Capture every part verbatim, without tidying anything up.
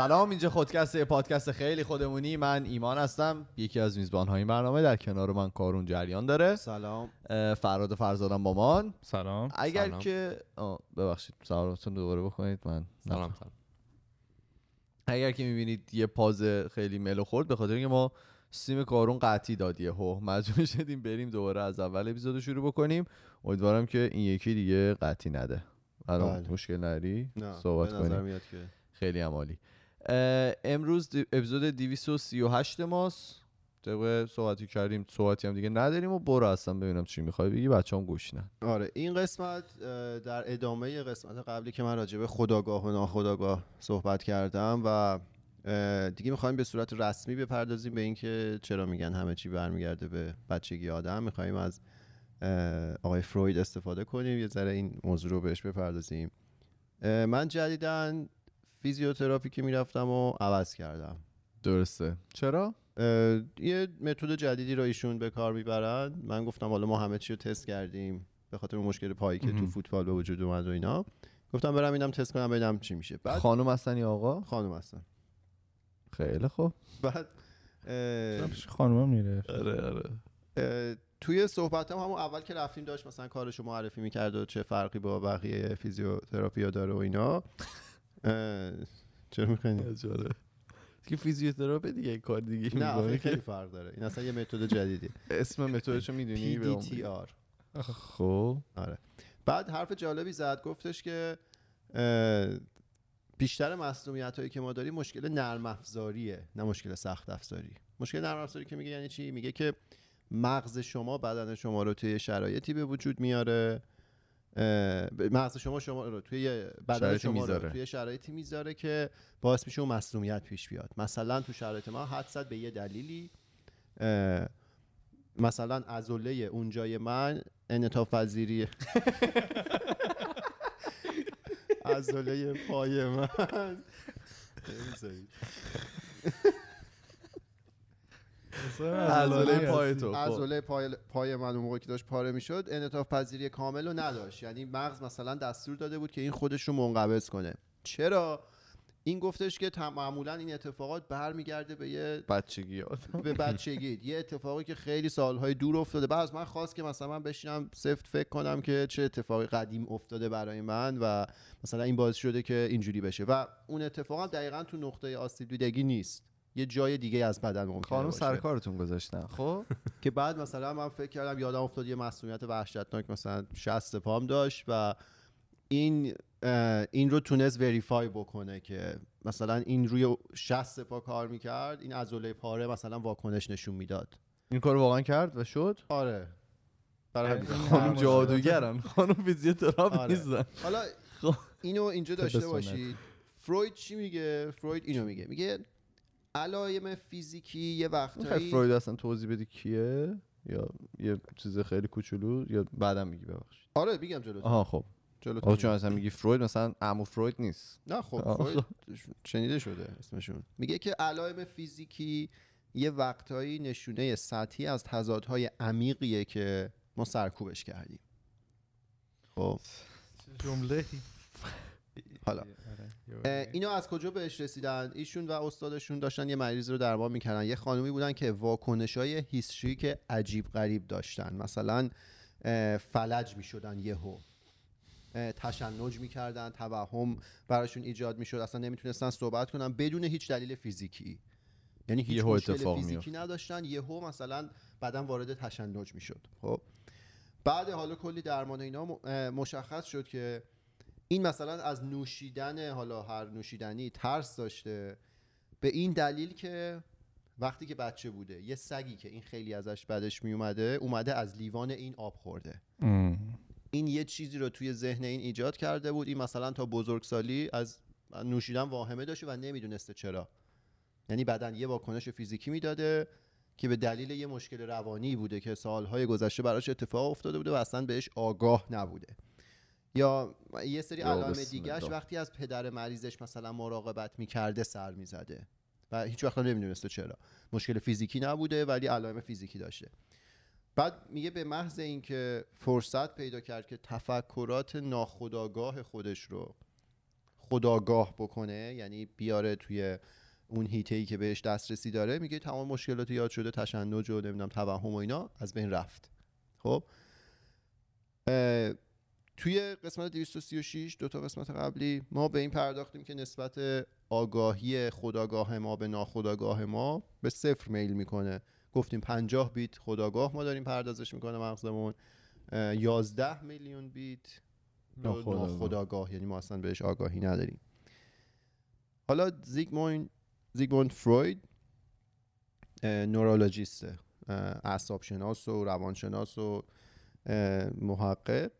سلام، اینجا خودکسته، پادکست خیلی خودمونی. من ایمان هستم، یکی از میزبان‌های این برنامه. در کنار من کارون جریان داره. سلام. فراد فرزادم مامان. سلام. اگر سلام. که ببخشید سلامتون دوباره بکنید. من سلام سلام. اگر که میبینید یه پاز خیلی ملو خورد، به خاطر اینکه ما سیم کارون قطعی دادیه هو مجبور شدیم بریم دوباره از اول اپیزودو شروع بکنیم. امیدوارم که این یکی دیگه قطعی نده. الان مشکل نداری؟ صحبت کنیم. خیلی عالی. امروز اپیزود دویست و سی و هشت ماست. طبق صحبتی کردیم صحبتی هم دیگه نداریم و برو اصلا ببینم چی میخوای بگی، بچه‌ام گوش نن. آره، این قسمت در ادامه قسمت قبلی که من راجع به خودآگاه و ناخودآگاه صحبت کردم و دیگه میخوایم به صورت رسمی بپردازیم به اینکه چرا میگن همه چی برمیگرده به بچگی آدم. میخوایم از آقای فروید استفاده کنیم، یه ذره این موضوع رو بهش بپردازیم. من جدیداً فیزیوتراپی که میرفتم و عوض کردم. درسته. چرا؟ یه متد جدیدی رو ایشون به کار میبرن. من گفتم حالا ما همه چی رو تست کردیم به خاطر مشکل پایی که تو فوتبال به وجود اومد و اینا. گفتم برم اینم تست کنم ببینم چی میشه. بعد خانم هستن یا آقا؟ خانم هستن. خیلی خوب. بعد پیش خانمم میره. آره آره. توی صحبتم همون اول که رفتیم داشت مثلا کارشو معرفی میکرد و چه فرقی با بقیه فیزیوتراپیا داره و اینا. چرا میخواین اجاره دیگه فیزیوتراپی دیگه کار دیگه نه آخه خیلی فرق داره. این اصلا یه متد جدیدیه. اسم متدشو میدونی؟ پی دی تی آر. خب آره. بعد حرف جالبی زد، گفتش که بیشتر معصومیتایی که ما داریم مشکل نرم افزاریه، نه مشکل سخت افزاری. مشکل نرم افزاری که میگه یعنی چی؟ میگه که مغز شما بدن شما رو توی شرایطی به وجود میاره، مغز شما شما رو توی بدن شما رو توی شرایطی میذاره که باعث میشه اون مسئولیت پیش بیاد. مثلا تو شرایط ما حدسد به یه دلیلی مثلا عضله اون جای من انعطاف پذیری عضله پای من عضله پای تو عضله پای پای من اون موقع که داشت پاره میشد انعطاف پذیری کامل رو نداشت، یعنی مغز مثلا دستور داده بود که این خودش رو منقبض کنه. چرا؟ این گفتش که معمولا این اتفاقات برمیگرده به یه بچگی به بچگی یه اتفاقی که خیلی سالهای دور افتاده. بعد از من خواست که مثلا من بشینم سفت فکر کنم که چه اتفاقی قدیم افتاده برای من و مثلا این باعث شده که اینجوری بشه و اون اتفاقم دقیقاً تو نقطه آسیب دیدگی نیست، یه جای دیگه از بدن ممکنه باشه. خانم سرکارتون گذاشتن. خب که بعد مثلا من فکر کردم یادم افتاد یه معصومیت وحشتناک مثلا شست پام داشت و این این رو تونست وریفای بکنه که مثلا این روی شست پا کار میکرد، این عضله پاره مثلا واکنش نشون میداد. این کارو واقعا کرد و شد. آره. برای خانم جادوگرن، خانم فیزیوتراپی نیستن. حالا اینو اینجا داشته باشید. فروید چی میگه؟ فروید اینو میگه. میگه علائم فیزیکی یه وقتایی. فروید اصلا توضیح بدی کیه یا یه چیز خیلی کوچولو یا بعدم میگی؟ ببخشید. آره میگم جلوتون. آها خب جلوتون. چون اصلا میگی فروید مثلا عمو فروید نیست. نه خب آه. فروید شنیده شده اسمشون. میگه که علائم فیزیکی یه وقتایی نشونه سطحی از تضادهای عمیقیه که ما سرکوبش کردیم. خب جمله حالا اینو از کجا بهش رسیدن؟ ایشون و استادشون داشتن یه مریض رو درمان میکردن. یه خانومی بودن که واکنش‌های هیستریک عجیب غریب داشتن، مثلا فلج میشدن، یهو تشنج میکردن، توهم براشون ایجاد میشد، اصلا نمیتونستن صحبت کنن بدون هیچ دلیل فیزیکی، یعنی هیچ مشکل فیزیکی نداشتن، یهو مثلا بدن وارد تشنج میشد. خب بعد حالا کلی درمان اینا مشخص شد که این مثلا از نوشیدن، حالا هر نوشیدنی، ترس داشته، به این دلیل که وقتی که بچه بوده یه سگی که این خیلی ازش بدش می اومده اومده از لیوان این آب خورده. ام. این یه چیزی رو توی ذهن این ایجاد کرده بود. این مثلا تا بزرگسالی از نوشیدن واهمه داشته و نمیدونسته چرا، یعنی بدن یه واکنش فیزیکی میداده که به دلیل یه مشکل روانی بوده که سالهای گذشته براش اتفاق افتاده بوده و اصلا بهش آگاه نبوده. یا یه سری علائم دیگهش وقتی از پدر مریضش مثلا مراقبت میکرده سر میزده و هیچ وقت نمیدونسته چرا، مشکل فیزیکی نبوده ولی علائم فیزیکی داشته. بعد میگه به محض اینکه فرصت پیدا کرد که تفکرات ناخودآگاه خودش رو خودآگاه بکنه، یعنی بیاره توی اون هیته‌ای که بهش دسترسی داره، میگه تمام مشکلات یاد شده، تشنج و نمیدونم توهم و اینا از بین رفت. خب توی قسمت دویست و سی و شش، دو تا قسمت قبلی، ما به این پرداختیم که نسبت آگاهی خودآگاه ما به ناخودآگاه ما به صفر میل میکنه. گفتیم پنجاه بیت خودآگاه ما داریم پردازش میکنه مغزمون، یازده میلیون بیت ناخودآگاه، یعنی ما اصلا بهش آگاهی نداریم. حالا زیگموند زیگموند فروید نورولوژیسته، اعصاب شناس و روانشناس و محقق،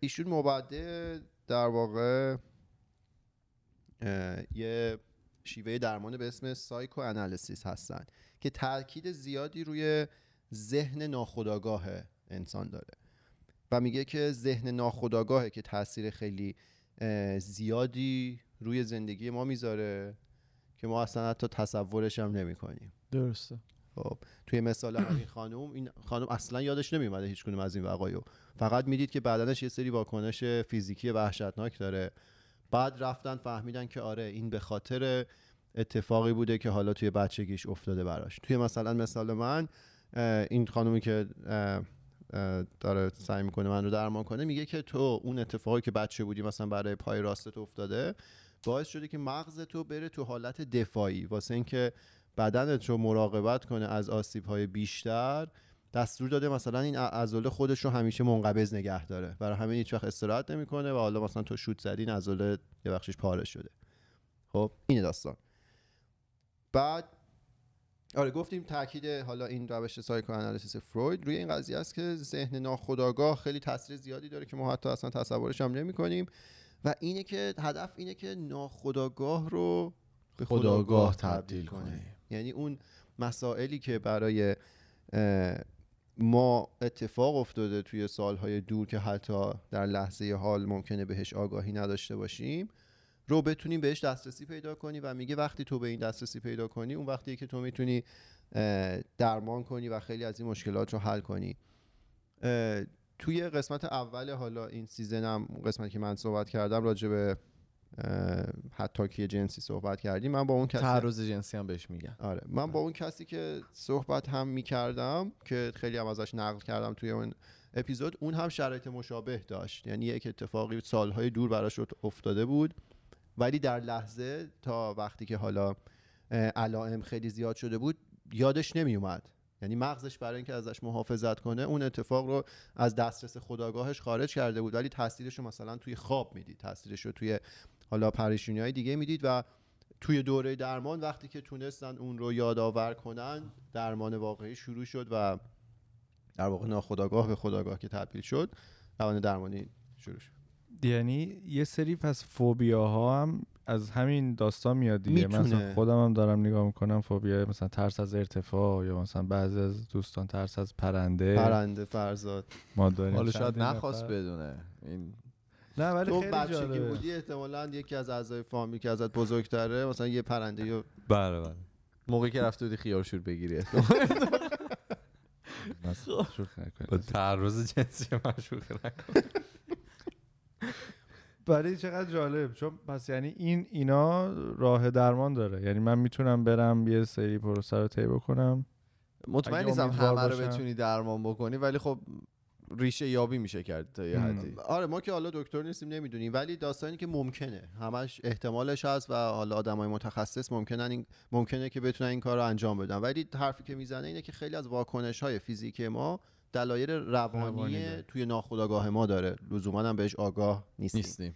ایشون مبدع در واقع یه شیوه درمان به اسم سایکوآنالیسیس هستن که تاکید زیادی روی ذهن ناخودآگاه انسان داره و میگه که ذهن ناخودآگاهه که تاثیر خیلی زیادی روی زندگی ما میذاره که ما اصلا حتی تصورش هم نمی کنیم. درسته. خب توی مثال همین خانم، این خانم اصلا یادش نمیومده هیچ کدوم از این وقایع، فقط میدید که بدنش یه سری واکنش فیزیکی وحشتناک داره. بعد رفتن فهمیدن که آره این به خاطر اتفاقی بوده که حالا توی بچگیش افتاده براش. توی مثلا مثال من، این خانومی که داره سعی میکنه من رو درمان کنه، میگه که تو اون اتفاقی که بچه بودی مثلا برای پای راستت افتاده باعث شده که مغز تو بره تو حالت دفاعی، واسه اینکه بدنت رو مراقبت کنه از آسیب‌های بیشتر دستور داده مثلا این عضله خودش رو همیشه منقبض نگه داره، برای همین هیچ وقت استراحت نمیکنه و حالا مثلا تو شوت زدی این عضله یه بخشش پاره شده. خب این داستان. بعد آره گفتیم تاکید حالا این روش سایکوآنالیسیس فروید روی این قضیه است که ذهن ناخودآگاه خیلی تاثیر زیادی داره که ما حتی اصلا تصورش هم نمی‌کنیم و اینه که هدف اینه که ناخودآگاه رو به خودآگاه تبدیل کنه. یعنی اون مسائلی که برای ما اتفاق افتاده توی سالهای دور که حتی در لحظه حال ممکنه بهش آگاهی نداشته باشیم رو بتونیم بهش دسترسی پیدا کنی و میگه وقتی تو به این دسترسی پیدا کنی اون وقتیه که تو میتونی درمان کنی و خیلی از این مشکلات رو حل کنی. توی قسمت اول حالا این سیزن هم، قسمتی که من صحبت کردم راجع به حتاکی جنسی صحبت کردیم، من با اون کسی تعرض جنسی هم بهش میگن، آره من با اون کسی که صحبت هم میکردم که خیلی هم ازش نقل کردم توی اون اپیزود، اون هم شرایط مشابه داشت، یعنی یک اتفاقی سالهای دور براش افتاده بود ولی در لحظه تا وقتی که حالا علائم خیلی زیاد شده بود یادش نمی اومد، یعنی مغزش برای اینکه ازش محافظت کنه اون اتفاق رو از دسترس خودآگاهش خارج کرده بود، ولی تاثیرش رو مثلا توی خواب میدید، تاثیرش رو توی حالا پریشونی‌های دیگه میدید و توی دوره درمان وقتی که تونستن اون رو یادآور کنن درمان واقعی شروع شد و در واقع ناخودآگاه به خودآگاه که تبدیل شد روند درمانی شروع شد. یعنی یه سری پس فوبیاها هم از همین داستان میاد دیگه. من مثلا خودم هم دارم نگاه میکنم، فوبیا مثلا ترس از ارتفاع، یا مثلا بعضی از دوستان ترس از پرنده پرنده فرزاد ما داریم. حالا شاید نخواست بدونه این، نه ولی خیلی جالبه تو بچگی بودی احتمالاً یکی از اعضای فامیلی که ازت بزرگتره مثلا یه پرنده یا بله بله موقعی که رفته بودی خیارشور بگیری با تعرض جنسی مشوق نکن. برای چقدر جالب، چون پس یعنی این اینا راه درمان داره، یعنی من میتونم برم یه سری پروسه رو طی بکنم. مطمئن نیستم همه رو بتونی درمان بکنی ولی خب ریشه یابی میشه کرد تا یه حدی. آره ما که حالا دکتر نیستیم نمیدونیم، ولی داستانی که ممکنه همش احتمالش هست و حالا آدمای متخصص ممکنن این ممکنه که بتونن این کار رو انجام بدن، ولی حرفی که میزنه اینه که خیلی از واکنش‌های فیزیکی ما دلایل روانی, روانی توی ناخودآگاه ما داره، لزوما هم بهش آگاه نیستیم, نیستیم.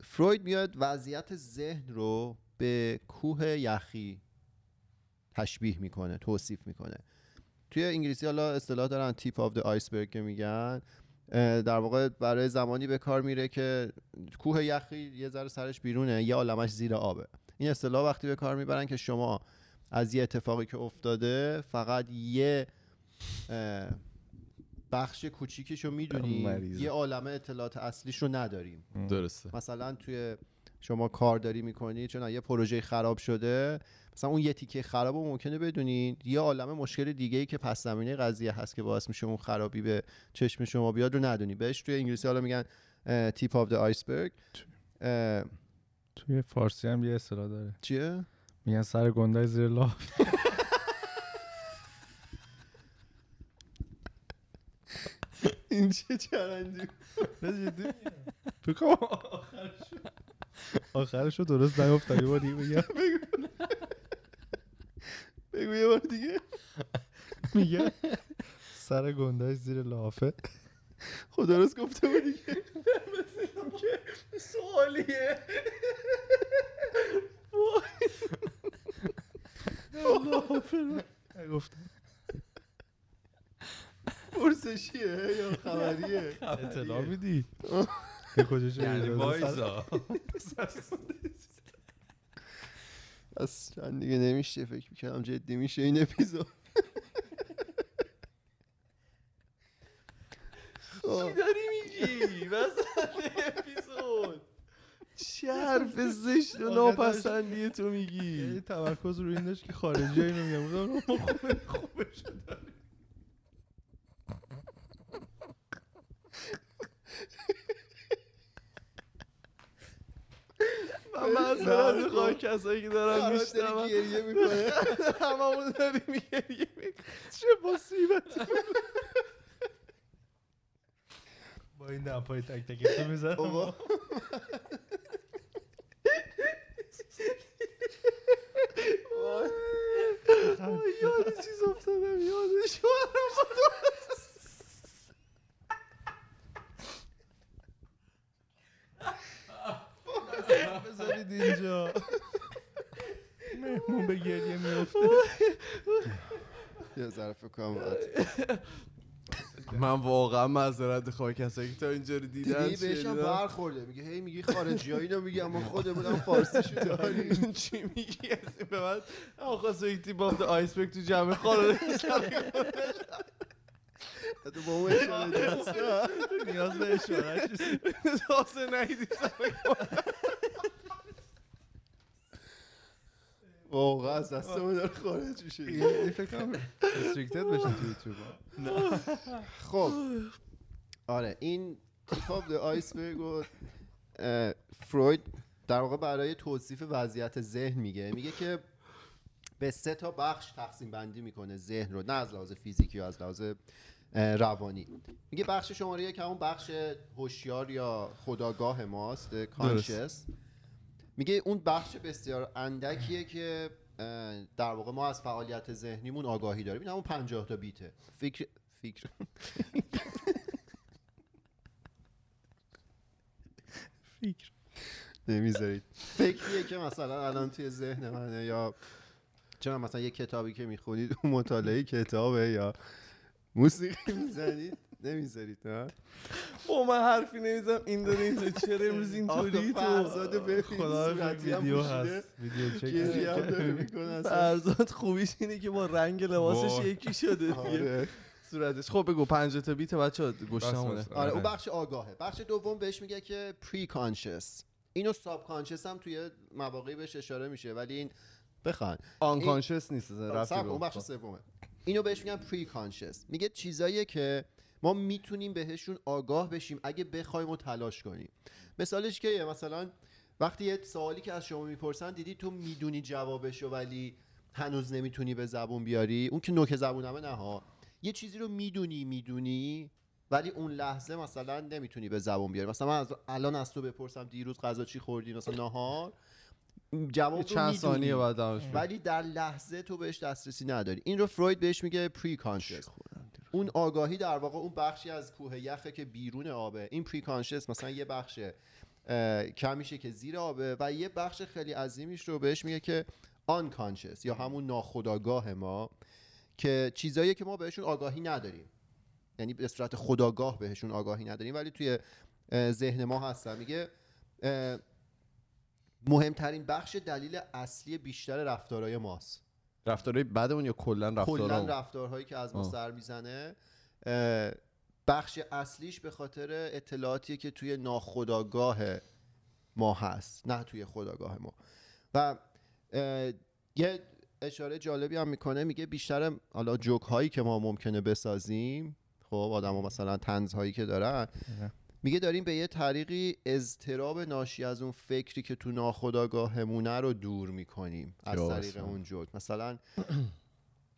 فروید میاد وضعیت ذهن رو به کوه یخی تشبیه میکنه، توصیف میکنه. توی انگلیسی حالا اصطلاح دارن تیپ آف دی آیسبرگ که میگن، در واقع برای زمانی به کار میره که کوه یخی یه ذره سرش بیرونه یه عالمش زیر آبه. این اصطلاح وقتی به کار میبرن که شما از یه اتفاقی که افتاده فقط یه بخش کوچیکش رو میدونیم، یه عالمه اطلاعات اصلیش رو نداریم. درسته. مثلا توی شما کارداری میکنید، چون یه پروژه خراب شده مثلا اون یه تیکه خراب رو ممکنه بدونید، یه عالمه مشکل دیگه‌ای که پس زمینه قضیه هست که باعث میشه اون خرابی به چشم شما بیاد رو ندونی. بهش توی انگلیسی حالا میگن تیپ آف د آیسبرگ. توی فارسی هم یه اصطلاح داره، چیه؟ میگن سر گنده زیر لاف. این چه چرندی؟ رسیدی؟ بگو آخرشو. آخرشو درست نگفتم، یه بار دیگه بگم. بگو. بگو یه بار دیگه. میگن سر گنده زیر لافه. خود درست گفته بودی که مثلا که سوالیه. وای. گفتم. پرسشیه یا خبریه؟ اطلاع میدی؟ که کجاش یعنی وایزا بس چند دیگه نمیشه، فکر میکنم جدی میشه این اپیزود. چی داری میگی؟ بس اپیزود چه حرف زشت و ناپسندیه تو میگی؟ یعنی تمرکز روی این داشت که خارجی اینو میگم بودم ما خوبه خوبه شده. من سرم میخواه کسایی که دارم میشتم همه همه داریم میگریه میکنم. چه مصیبتی با این نپای تک تک تو میزنم. بابا یاد چیز افتادم، یاد شوارم خودم. بذارید اینجا مهمون به گریه میفته. یه ظرف کامل. من واقعا معذرت خواهی کسایی که تا اینجا رو دیدن دیدی بهشم برخورده میگه هی میگی خارجی هایی رو میگه اما خودمونم فارسیشو داریم. چی میگی از این به من آخوا سویتی بافت آیسبرگ تو جمع خارجی تو با اون اشاره دست نیاز به اشاره چیزی داسه نهیدی سمه کنم. واقعا از دسته ما داره خارج میشه. این فکر هم استریکتد بشه تو یوتیوب ها. خب آره این تیپ آف د آیسبرگ و فروید در واقع برای توصیف وضعیت ذهن میگه، میگه که به سه تا بخش تقسیم بندی میکنه ذهن رو، نه از لحاظ فیزیکی و از لحاظ روانی. میگه بخش شماره یک همون بخش هوشیار یا خودآگاه ماست، کانشس. میگه اون بخش بسیار اندکیه که در واقع ما از فعالیت ذهنیمون آگاهی داریم. این همون پنجاه تا بیته. فکر فکر فکر نمیذارید. فکریه که مثلا الان توی ذهن منه، یا چون مثلا یه کتابی که میخونید اون مطالعه کتابه یا موسیقی میزنید نمیذارید. نه با من حرفی نمیزم. این داره اینجا چرا امروز اینطوری تو فرزاد بفیل صورتی هم پوشیده گیری هم داره میکنه. فرزاد خوبیش اینه که با رنگ لباسش یکی شده دیگه صورتش. خب بگو پنجاه تا بیت بچه ها گوشتمونه. آره اون بخش آگاهه. بخش دوم بهش میگه که پریکانشس. اینو ساب کانشس هم توی مواقعی بهش اشاره میشه ولی این بخوان آنکانشس نیست. اون بخش سومه. اینو بهش میگن پریکانشس. میگه چیزاییه که ما میتونیم بهشون آگاه بشیم اگه بخوایم و تلاش کنیم. مثالش که مثلا وقتی یه سوالی که از شما میپرسن دیدی تو میدونی جوابشو ولی هنوز نمیتونی به زبون بیاری، اون که نوک زبونمه نه ها، یه چیزی رو میدونی میدونی ولی اون لحظه مثلا نمیتونی به زبون بیاری. مثلا من از الان از تو بپرسم دیروز غذا چی خوردی مثلا ناهار، جواب چند ثانیه بعد ولی در لحظه تو بهش دسترسی نداری. این رو فروید بهش میگه پری کانشس. اون آگاهی در واقع اون بخشی از کوه یخه که بیرون آبه. این پری کانشس مثلا یه بخش کمیشه که زیر آبه و یه بخش خیلی عظیمیش رو بهش میگه که آن کانشس یا همون ناخودآگاه ما، که چیزاییه که ما بهشون آگاهی نداریم، یعنی به صورت خودآگاه بهشون آگاهی نداریم ولی توی ذهن ما هستن. میگه مهمترین بخش دلیل اصلی بیشتر رفتارهای ماست. رفتارهای بدمون یا کلا رفتارها؟ کلا رفتارهایی که از ما سر میزنه بخش اصلیش به خاطر اطلاعاتیه که توی ناخودآگاه ما هست نه توی خودآگاه ما. و یه اشاره جالبی هم میکنه، میگه بیشتر حالا جوک هایی که ما ممکنه بسازیم، خب آدم ها مثلا طنز هایی که دارن میگه داریم به یه طریقی اضطراب ناشی از اون فکری که تو ناخودآگاهمونه رو دور میکنیم از طریق اون جوک. مثلا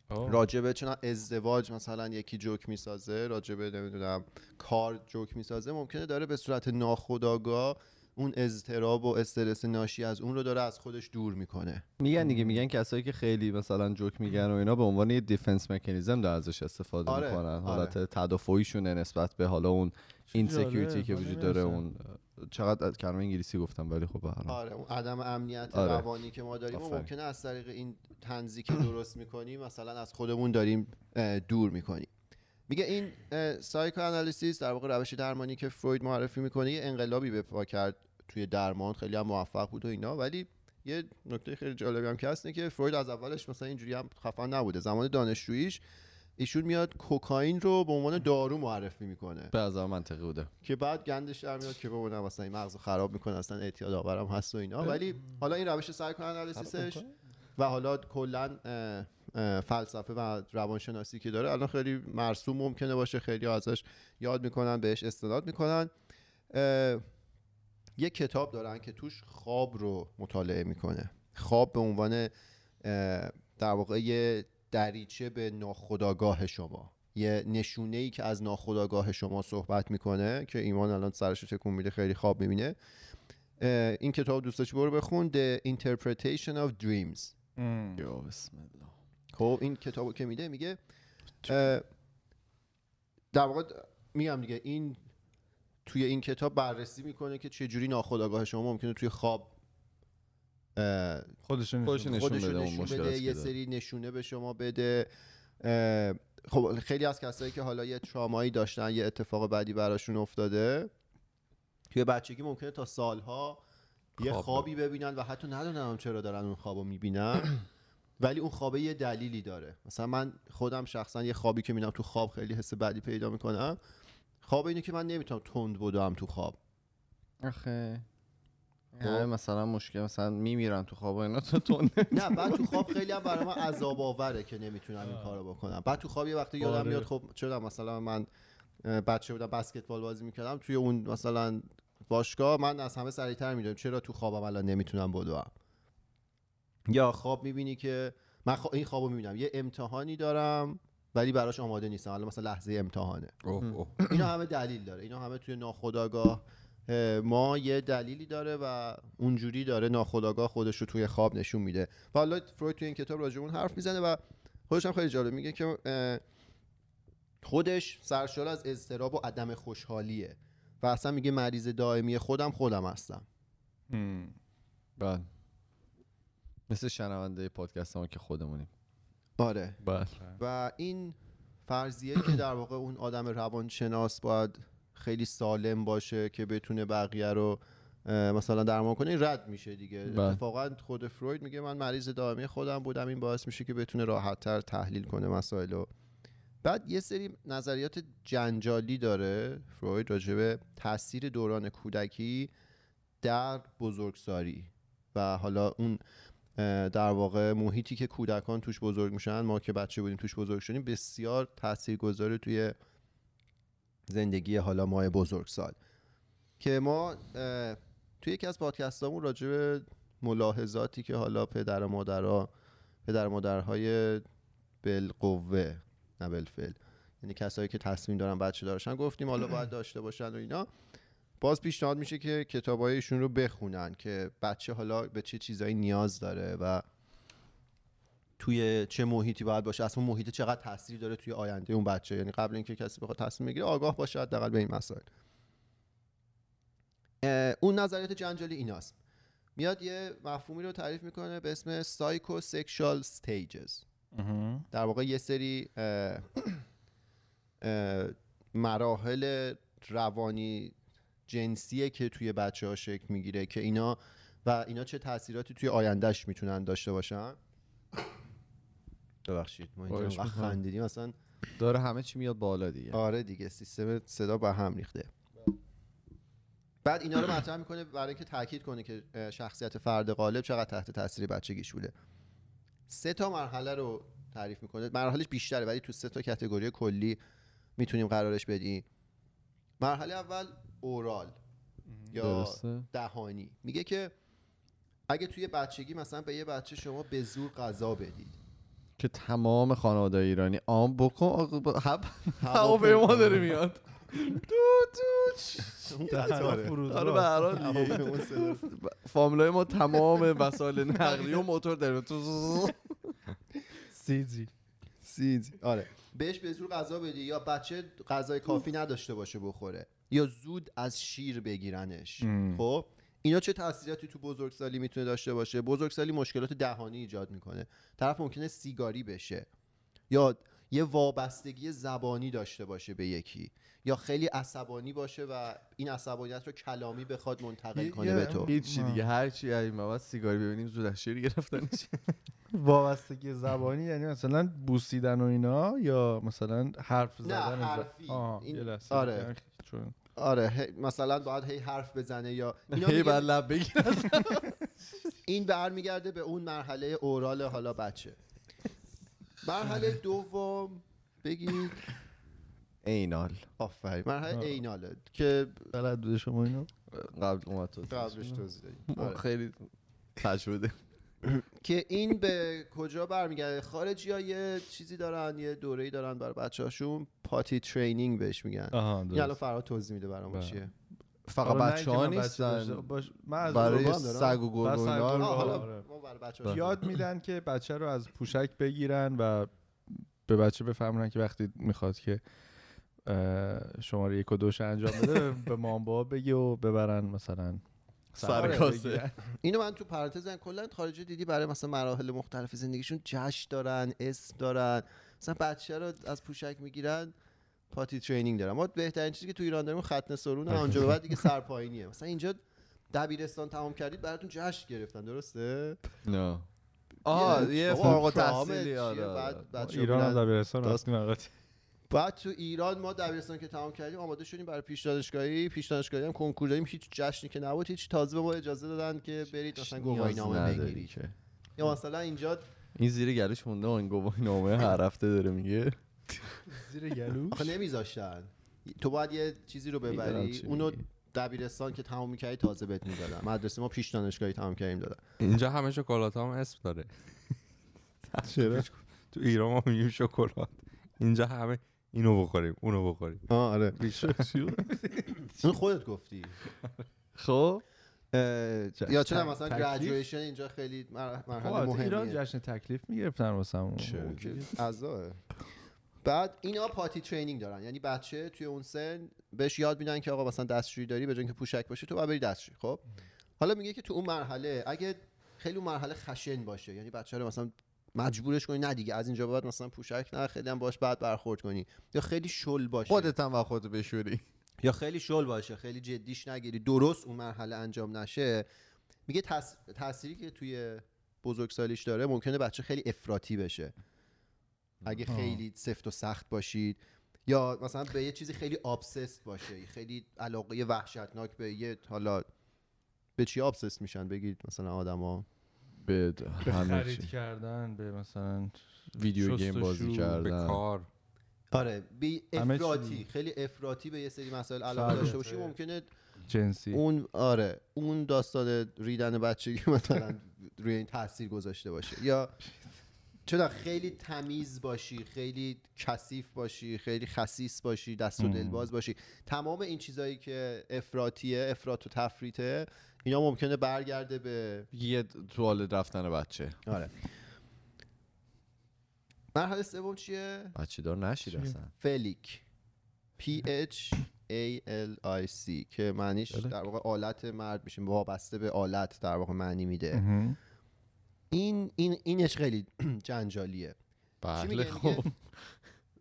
راجبه چون ازدواج مثلا یکی جوک میسازه، راجبه نمیدونم کار جوک میسازه، ممکنه داره به صورت ناخودآگاه اون اضطراب و استرس ناشی از اون رو داره از خودش دور میکنه. میگن دیگه، میگن کسایی که خیلی مثلا جوک میگن و اینا به عنوان یه دیفنس مکانیزم داره ازش استفاده آره، میکنن. حالت آره. تدافعیشونه نسبت به حالا اون اینسکیوریتی که وجود داره، اون چقدر کلمه انگلیسی گفتم ولی خب به هر حال آره اون عدم امنیت آره. روانی که ما داریم آفر. ممکنه از طریق این طنزی که درست میکنیم مثلا از خودمون داریم دور میکنیم. میگه این سایکوآنالیسیس در واقع روش درمانی که فروید معرفی میکنه یه انقلابی به پا کرد توی درمان، خیلی هم موفق بود و اینا، ولی یه نکته خیلی جالبی هم که هست اینه که فروید از اولش مثلا اینجوری هم خفن نبوده. زمان دانشجوییش ایشون میاد کوکائین رو به عنوان دارو معرفی میکنه، به نظر منطقی بوده که بعد گندش در میاد که بابا مثلا این مغزو خراب میکنه، اصلا اعتیاد آور هم هست و اینا. ولی حالا این روش سایکوآنالیسیسش و حالا کلا فلسفه و روانشناسی که داره الان خیلی مرسوم ممکنه باشه، خیلی ازش یاد میکنن، بهش استناد میکنن. یک کتاب دارن که توش خواب رو مطالعه میکنه. خواب به عنوان در واقع یه دریچه به ناخودآگاه شما، یه نشونه‌ای که از ناخودآگاه شما صحبت میکنه که ایمان الان سرش رو تکون میده، خیلی خواب میبینه. این کتاب دوستاش برو بخون، The Interpretation of Dreams. یا بسم الله. خب این کتابو که میده میگه در واقع میگم دیگه این توی این کتاب بررسی میکنه که چه جوری ناخودآگاه شما ممکنه توی خواب خودشون نشون, خودشون نشون بده, نشون بده, بده. یه سری نشونه به شما بده. خب خیلی از کسایی که حالا یه ترامایی داشتن، یه اتفاق بدی براشون افتاده توی بچگی، ممکنه تا سالها یه خواب خوابی ببینن و حتی ندونم چرا دارن اون خوابو میبینن، ولی اون خوابه یه دلیلی داره. مثلا من خودم شخصا یه خوابی که میبینم تو خواب خیلی حس بدی پیدا میکنم، خواب اینه که من نمیتونم تند بدوم تو خواب. آخه نه مثلا مشکل، مثلا میمیرن تو خواب اینا تو تند نه بعد تو خواب خیلی هم برام عذاب آوره که نمیتونم این کارو بکنم. بعد تو خواب یه وقتی یادم میاد خب چرا مثلا من بچه بودم بسکتبال بازی میکردم توی اون مثلا باشگاه، من از همه سریعتر میدونم، چرا تو خوابم الان نمیتونم بدوم. یا خواب میبینی که من خوا... این خوابو میبینم یه امتحانی دارم ولی براش آماده نیستم، الان مثلا لحظه امتحانه. اینا همه دلیل داره، اینا همه توی ناخودآگاه ما یه دلیلی داره و اونجوری داره ناخودآگاه خودش رو توی خواب نشون میده. و حالا فروید توی این کتاب راجع اون حرف میزنه و خودش هم خیلی جالب میگه که خودش سرشار از اضطراب و عدم خوشحالیه و اصلا میگه مریض دائمی خودم خودم هستم. بله مثل شنونده پادکست ما که خودمونیم. آره بله. و این فرضیه که در واقع اون آدم روانشناس باید خیلی سالم باشه که بتونه بقیه رو مثلا درمان کنه رد میشه دیگه. اتفاقا خود فروید میگه من مریض دائمی خودم بودم، این باعث میشه که بتونه راحت‌تر تحلیل کنه مسائل رو. بعد یه سری نظریات جنجالی داره فروید راجبه تاثیر دوران کودکی در بزرگسالی و حالا اون در واقع محیطی که کودکان توش بزرگ میشن، ما که بچه بودیم توش بزرگ شدیم، بسیار تاثیرگذاره توی زندگی حالا ما بزرگسال. که ما توی یکی از پادکستامون راجع به ملاحظاتی که حالا پدر و مادرها، پدر و مادرهای بالقوه نه بالفعل، یعنی کسایی که تصمیم دارن بچه دارشن، گفتیم حالا باید داشته باشن و اینا. باز پیشنهاد میشه که کتابایشون رو بخونن که بچه حالا به چه چیزایی نیاز داره و توی چه محیطی باید باشه، اصلا محیط چقدر تاثیر داره توی آینده اون بچه. یعنی قبل اینکه کسی بخواد تصمیم بگیره آگاه باشه حداقل به این مسائل. اون نظریات جنجالی ایناست. میاد یه مفهومی رو تعریف میکنه به اسم سایکو سکشوال استیجز. در واقع یه سری اه اه مراحل روانی جنسیه که توی بچه ها شکل میگیره که اینا و اینا چه تأثیراتی توی آیندهش میتونن داشته باشن. ببخشید ما اینجا خندیدیم اصلا داره همه چی میاد بالا دیگه. آره دیگه سیستم صدا به هم ریخته. بعد اینا رو مطرح میکنه برای اینکه تاکید کنه که شخصیت فرد غالب چقدر تحت تاثیر بچگیش بوده. سه تا مرحله رو تعریف میکنه، مراحلش بیشتره ولی تو سه تا کاتگوری کلی میتونیم قرارش بدیم. مرحله اول اورال یا درسته. دهانی. میگه که اگه توی بچگی مثلا به یه بچه شما به زور غذا بدید که تمام خانواده ایرانی آم بکن هوا به ما داره میاد دو دو داره آره به هر حال فامیلای ما تمام وسایل نقلیه و موتور داره سیزی سیزی آره بهش به زور غذا بدی یا بچه غذای کافی نداشته باشه بخوره یا زود از شیر بگیرنش. خب اینا چه تأثیراتی تو بزرگسالی میتونه داشته باشه؟ بزرگسالی مشکلات دهانی ایجاد میکنه، طرف ممکنه سیگاری بشه یا یه وابستگی زبانی داشته باشه به یکی یا خیلی عصبانی باشه و این عصبانیت رو کلامی بخواد منتقل کنه به تو. هیچ چی دیگه، هر چی از این مواد سیگاری ببینیم زود از شیر گرفتنش. وابستگی زبانی یعنی مثلا بوسیدن و اینا یا مثلا حرف زدن؟ نه حرفی. این... آره آره مثلا باید هی حرف بزنه یا هی بر لب بگیره. این برمیگرده به اون مرحله اورال حالا بچه. مرحله دوم بگید اینال. آفرین. مرحله ایناله که بلد بوده شما اینو قبل اومد توضیح قبلش توضیح دادید. خیلی تجربه که این به کجا برمیگرده؟ خارجی‌ها یه چیزی دارن، یه دوره‌ای دارن برای بچه‌هاشون، پاتی ترینینگ بهش میگن. یه الان فرهاد توضیح میده برامون چیه. فقط بچه‌ها نیستن، برای سگ و گرگ و حالا ما برای بچه‌ها یاد میدن که بچه رو از پوشک بگیرن و به بچه بفهمونن که وقتی میخواد که شماره یک و دوش انجام بده به مام بابا بگی و ببرن مثلا سرکاسه. اینو من تو پرانتز هم کلا خارجی دیدی برای مثلا مراحل مختلف زندگیشون جشن دارن، اسم دارن، مثلا بچه رو از پوشک میگیرن پاتی ترینینگ دارن. ما بهترین چیزی که تو ایران داریم ختنه سرونه، اونجا به بعد دیگه سرپاینیه. مثلا اینجا دبیرستان تمام کردید براتون جشن گرفتن، درسته؟ نه آها یه فوق تحصیلی آره ایران دبیرستان راست میگفت. بعد تو ایران ما دبیرستان که تمام کردیم آماده شدیم برای پیش دانشگاهی، پیش دانشگاهی هم کنکور دادیم، هیچ جشنی که نبود، هیچ تازه به ما اجازه دادن که برید مثلا گواهینامه بگیرید. یا مثلا اینجا این زیر گلوش مونده اون گواهینامه هر هفته داره میگه زیر گلوش. آخه نمیذاشتن تو باید یه چیزی رو ببری، اونو دبیرستان که تمام می‌کردی تازه بهت میدادن، مدرسه ما پیش دانشگاهی تمام کردیم دادن. اینجا همه شکلات هم اسم داره. تو ایران ما میگیم شکلات، اینجا همه اینو بخوریم اونو بخوریم. آه آره اون خودت گفتی. خب یا چرا مثلا گریجویشن اینجا خیلی مرحله مهمیه. ایران جشن تکلیف میگرفتن واسمون عزا. بعد اینا پاتی ترینینگ دارن، یعنی بچه توی اون سن بهش یاد میدن که آقا مثلا دستشویی داری، به جای اینکه پوشک باشه تو باید بری دستشویی. خب حالا میگه که تو اون مرحله اگه خیلی اون مرحله خشن باشه، یعنی بچه‌ها مثلا مجبورش کنی نه دیگه از اینجا به بعد مثلا پوشک نه، خیلی هم باش بعد برخورد کنی، یا خیلی شل باشه خودت هم و خودت بشوری، یا خیلی شل باشه خیلی جدیش نگیری، درست اون مرحله انجام نشه، میگه تأثیری که توی بزرگسالیش داره ممکنه بچه خیلی افراطی بشه اگه خیلی سفت و سخت باشید، یا مثلا به یه چیزی خیلی ابسست باشه، خیلی علاقه وحشتناک به یه حالا به چی ابسست میشن بگید مثلا آدما به خرید کردن، به مثلا ویدیو گیم بازی کردن، به کار. آره بی افراطی، خیلی افراطی به یه سری مسائل علاقه داشته باشی ممکنه جنسی اون آره اون داستان ریدن بچگی مثلا روی این تاثیر گذاشته باشه، یا چرا خیلی تمیز باشی، خیلی کثیف باشی، خیلی خسیس باشی، دست و دلباز باشی. تمام این چیزایی که افراطیه، افراط و تفریطه، اینا ممکنه برگرده به یه توالت رفتن بچه. آره. مرحله سوم چیه؟ بچه دار نشید اصلا. فلیک. P H A L I C که معنیش در واقع آلت مرد میشه، وابسته به آلت در واقع معنی میده. این این اینش خیلی جنجالیه. چی میگه؟ خب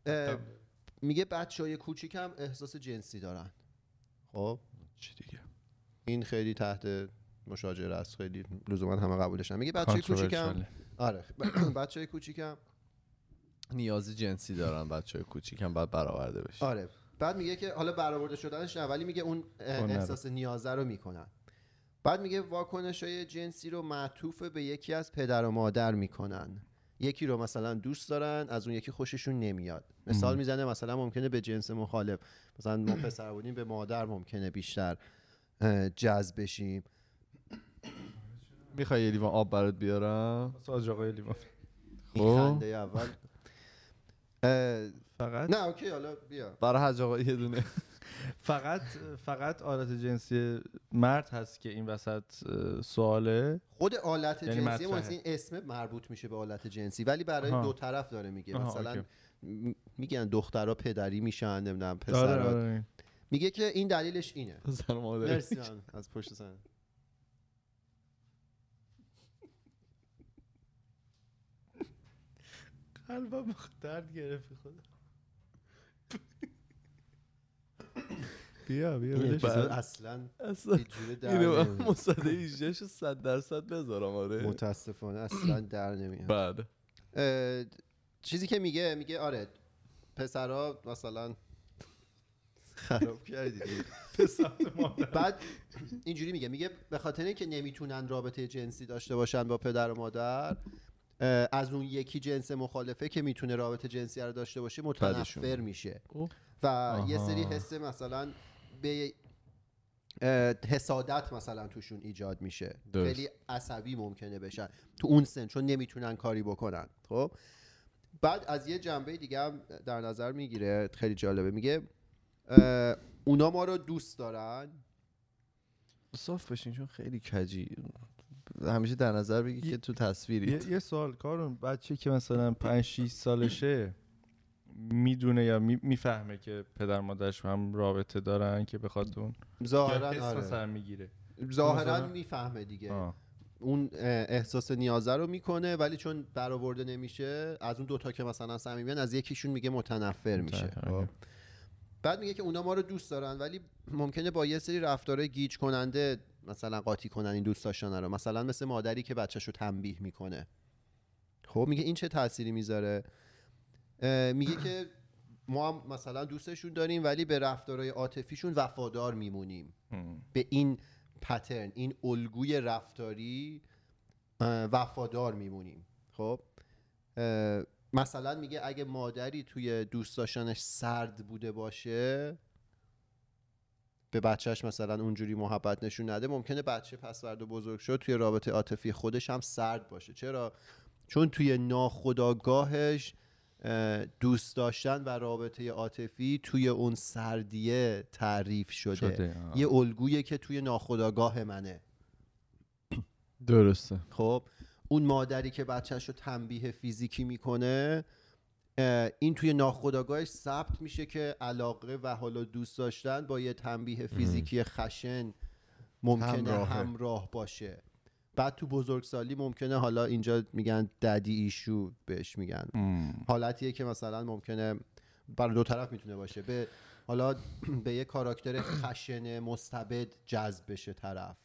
میگه, میگه بچه‌های کوچیک هم احساس جنسی دارن. خب چی دیگه؟ این خیلی تحت مشاجره است، خیلی لزوما همه قبولش نمیگه. بچه‌های کوچیکم آره بچه‌های کوچیکم نیاز جنسی دارن، بچه‌های کوچیکم باید برآورده بشه. آره بعد میگه که حالا برآورده شدنش نه، ولی میگه اون احساس نیاز رو میکنن. بعد میگه واکنش‌های جنسی رو معطوف به یکی از پدر و مادر میکنن. یکی رو مثلا دوست دارن، از اون یکی خوششون نمیاد. مثال میزنه مثلا ممکنه به جنس مخالف، مثلا ما پسر بودیم به مادر ممکنه بیشتر جذب بشیم. میخوای یه لیوان آب برات بیارم؟ ساز جاقای لیوان میخنده اول فقط نه اوکی حالا بیا برای هر جاقای یه دونه. فقط فقط آلت جنسی مرد هست که این وسط سواله. خود آلت جنسی اون اسم مربوط میشه به آلت جنسی، ولی برای آها. دو طرف داره میگه. مثلا میگن دخترها پدری میشن، نمیدونم پسرها، میگه که این دلیلش اینه. مرسی من از پشت سن. قلبم درد گرفت خدا. بیا بیا بیا اصلا یه جوره در نمیاد. مصاده ایجش رو صد درصد بذارم. آره متاسفانه اصلا در نمیاد. بعد چیزی که میگه میگه آره پسرها مثلا خراب کردید بعد اینجوری میگه میگه به خاطر اینکه نمیتونن رابطه جنسی داشته باشن با پدر و مادر، از اون یکی جنس مخالفه که میتونه رابطه جنسی رو داشته باشه متنفر میشه و آها. یه سری حس مثلا به حسادت مثلا توشون ایجاد میشه، خیلی عصبی ممکنه بشن تو اون سن چون نمیتونن کاری بکنن. خب بعد از یه جنبه دیگه هم در نظر میگیره، خیلی جالبه، میگه اونا ما رو دوست دارن. صاف بشین چون خیلی کجی همیشه در نظر بگی که تو تصویریت. یه, یه سوال کارون، بچه که مثلا پنج شش سالشه میدونه یا میفهمه می که پدر مادرش هم رابطه دارن که بخواد اون ظاهرا آره میگیره، ظاهرا میفهمه دیگه آه. اون احساس نیاز رو میکنه ولی چون برآورده نمیشه از اون دوتا که مثلا صمیمیان، از یکیشون میگه متنفر میشه. بعد میگه که اونا ما رو دوست دارن ولی ممکنه با یه سری رفتارهای گیج کننده مثلا قاطی کنن این دوست داشتن رو، مثلا مثل مادری که بچه‌شو تنبیه میکنه. خب میگه این چه تأثیری میذاره؟ میگه که ما هم مثلا دوستشون داریم ولی به رفتارهای عاطفیشون وفادار میمونیم. به این پترن، این الگوی رفتاری وفادار میمونیم. خب مثلا میگه اگه مادری توی دوست داشتنش سرد بوده باشه، به بچهش مثلا اونجوری محبت نشون نده، ممکنه بچه پس ورد و بزرگ شد توی رابطه عاطفی خودش هم سرد باشه. چرا؟ چون توی ناخودآگاهش دوست داشتن و رابطه عاطفی توی اون سردیه تعریف شده, شده یه الگویی که توی ناخودآگاه منه. درسته. خب اون مادری که بچهش رو تنبیه فیزیکی میکنه، این توی ناخودآگاهش ثبت میشه که علاقه و حالا دوست داشتن با یه تنبیه فیزیکی خشن ممکنه همراه, همراه باشه. بعد تو بزرگسالی ممکنه، حالا اینجا میگن ددی ایشو بهش میگن، ام. حالتیه که مثلا ممکنه برای دو طرف میتونه باشه، به حالا به یه کاراکتر خشن مستبد جذب بشه طرف.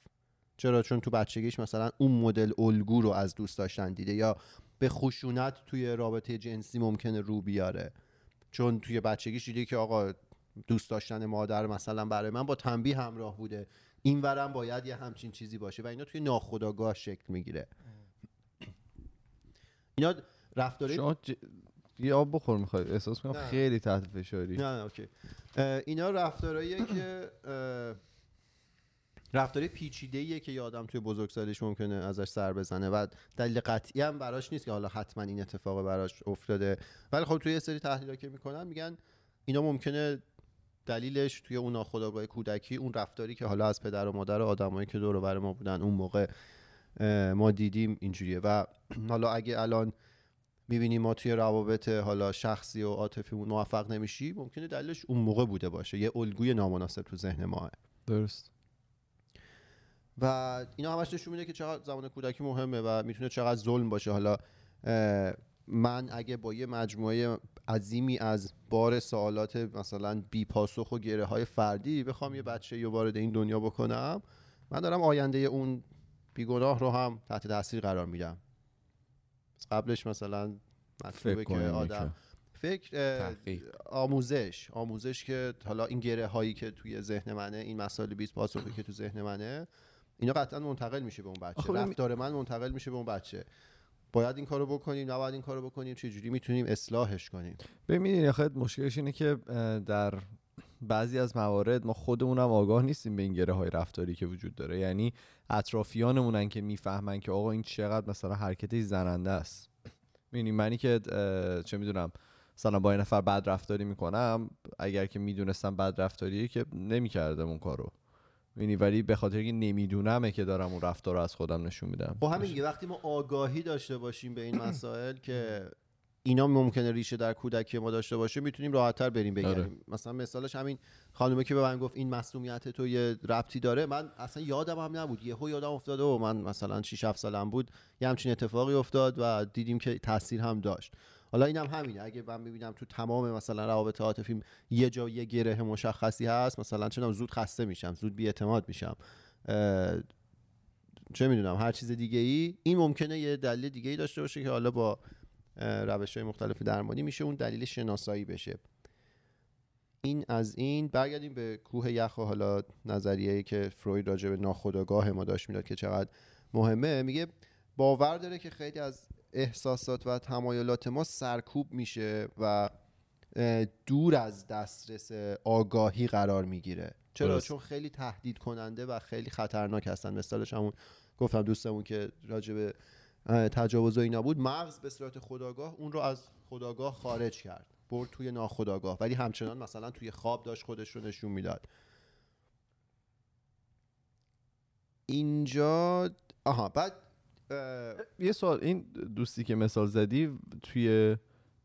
چرا؟ چون تو بچگیش مثلا اون مدل الگو رو از دوست داشتن دیده، یا به خشونت توی رابطه جنسی ممکنه رو بیاره چون توی بچگیش دیده که آقا دوست داشتن مادر مثلا برای من با تنبیه همراه بوده، این ورم باید یه همچین چیزی باشه و اینا توی ناخودآگاه شکل میگیره. اینا رفتاره شما ج... یه آب بخور میخوای احساس میکنم خیلی تحت فشاری. نه نه اوکی. اینا رفتارهاییه که رفتاری پیچیده‌ایه که یه آدم توی بزرگسالیش ممکنه ازش سر بزنه و دلیل قطعی هم براش نیست که حالا حتما این اتفاق براش افتاده، ولی خب توی یه سری تحلیل‌ها که میکنن میگن اینا ممکنه دلیلش توی اون ناخودآگاه کودکی، اون رفتاری که حالا از پدر و مادر و آدمایی که دور و بر ما بودن اون موقع ما دیدیم اینجوریه. و حالا اگه الان میبینیم ما توی روابط حالا شخصی و عاطفی موفق نمیشی، ممکنه دلیلش اون موقع بوده باشه، یه الگوی نامناسب تو ذهن ماه. درست. و اینا همش نشون میده که چقدر زمان کودکی مهمه و میتونه چقدر ظلم باشه. حالا من اگه با یه مجموعه عظیمی از بار سوالات مثلا بی پاسخ و گره های فردی بخوام یه بچه یا وارد این دنیا بکنم، من دارم آینده اون بیگناه رو هم تحت تاثیر قرار میدم. قبلش مثلا مطلوبه که آدم فکر آموزش آموزش که حالا این گره هایی که توی ذهن منه، این مسائل بی پاسخی که تو ذهن منه، اینا قطعا منتقل میشه به اون بچه، رفتار من منتقل میشه به اون بچه. باید این کارو بکنیم، نباید این کارو بکنیم، چه جوری میتونیم اصلاحش کنیم. ببینید آخه مشکلش اینه که در بعضی از موارد ما خودمون هم آگاه نیستیم به این گره‌های رفتاری که وجود داره. یعنی اطرافیانمونن که میفهمن که آقا این چقدر مثلا حرکتی زننده است. یعنی منی که چه میدونم مثلا با این نفر بد رفتاری میکنم، اگر که میدونستم بد رفتاریه که نمیکردم اون کارو. یعنی ولی به خاطر اینکه نمیدونمه که دارم اون رفتار رو از خودم نشون میدم. با همین وقتی ما آگاهی داشته باشیم به این مسائل که اینا ممکنه ریشه در کودکی ما داشته باشه، میتونیم راحت‌تر بریم بگیم. آره. مثلا مثالش همین خانومه که به من گفت این معصومیت تو یه ربطی داره، من اصلا یادم هم نبود، یهو یادم افتاده و من مثلا شش هفت سالم بود یه همچین اتفاقی افتاد و دیدیم که تاثیر هم داشت. حالا اینم هم همینه، اگه من ببینم تو تمام مثلا روابط عاطفی یه جا یه گره مشخصی هست، مثلا چنم زود خسته میشم، زود بی‌اعتماد میشم، چه میدونم هر چیز دیگه‌ای، این ممکنه یه دلیل دیگه‌ای داشته باشه که حالا با روش‌های مختلف درمانی میشه اون دلیل شناسایی بشه. این از این. برگردیم به کوه یخ و حالا نظریه‌ای که فروید راجع به ناخودآگاه ما داشت میداد که چقدر مهمه. میگه باور داره که خیلی از احساسات و تمایلات ما سرکوب میشه و دور از دسترس آگاهی قرار میگیره. چرا؟ برست. چون خیلی تهدید کننده و خیلی خطرناک هستن. مثالش همون گفتم دوستمون که راجع به تجاوز و اینا بود، مغز به صورت خودآگاه اون رو از خودآگاه خارج کرد، برد توی ناخودآگاه، ولی همچنان مثلا توی خواب داشت خودش رو نشون میداد. اینجا آها بعد اه... یه سوال، این دوستی که مثال زدی توی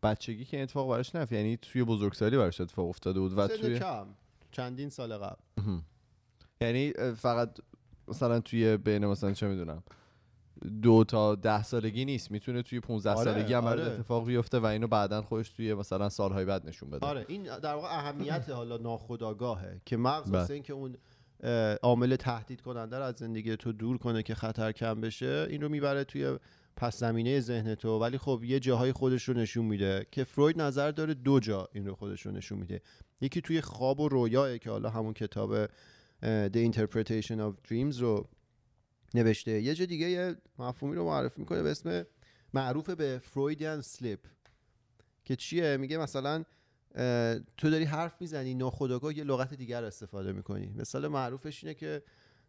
بچگی که اتفاق براش نفت، یعنی توی بزرگسالی براش اتفاق افتاده بود و توی کم چندین سال قبل هم. یعنی فقط مثلا توی بین مثلا چه میدونم دو تا ده سالگی نیست، میتونه توی پانزده سالگی هم آره، آره. اتفاق بیفته و اینو بعدن خودش توی مثلا سالهای بعد نشون بده. آره این در واقع اهمیت حالا ناخودآگاهه که مغز واسه اینکه اون عامل تهدید کننده رو از زندگی تو دور کنه که خطر کم بشه، این رو میبره توی پس زمینه ذهن تو، ولی خب یه جاهای خودش رو نشون میده که فروید نظر داره دو جا این رو خودش رو نشون میده. یکی توی خواب و رویاه که حالا همون کتاب The Interpretation of Dreams رو نوشته. یه جا دیگه یه مفهومی رو معرفی میکنه به اسم معروف به فرویدین سلیپ که چیه؟ میگه مثلا تو داری حرف میزنی، ناخودآگاه یه لغت دیگر رو استفاده میکنی. مثال معروفش اینه که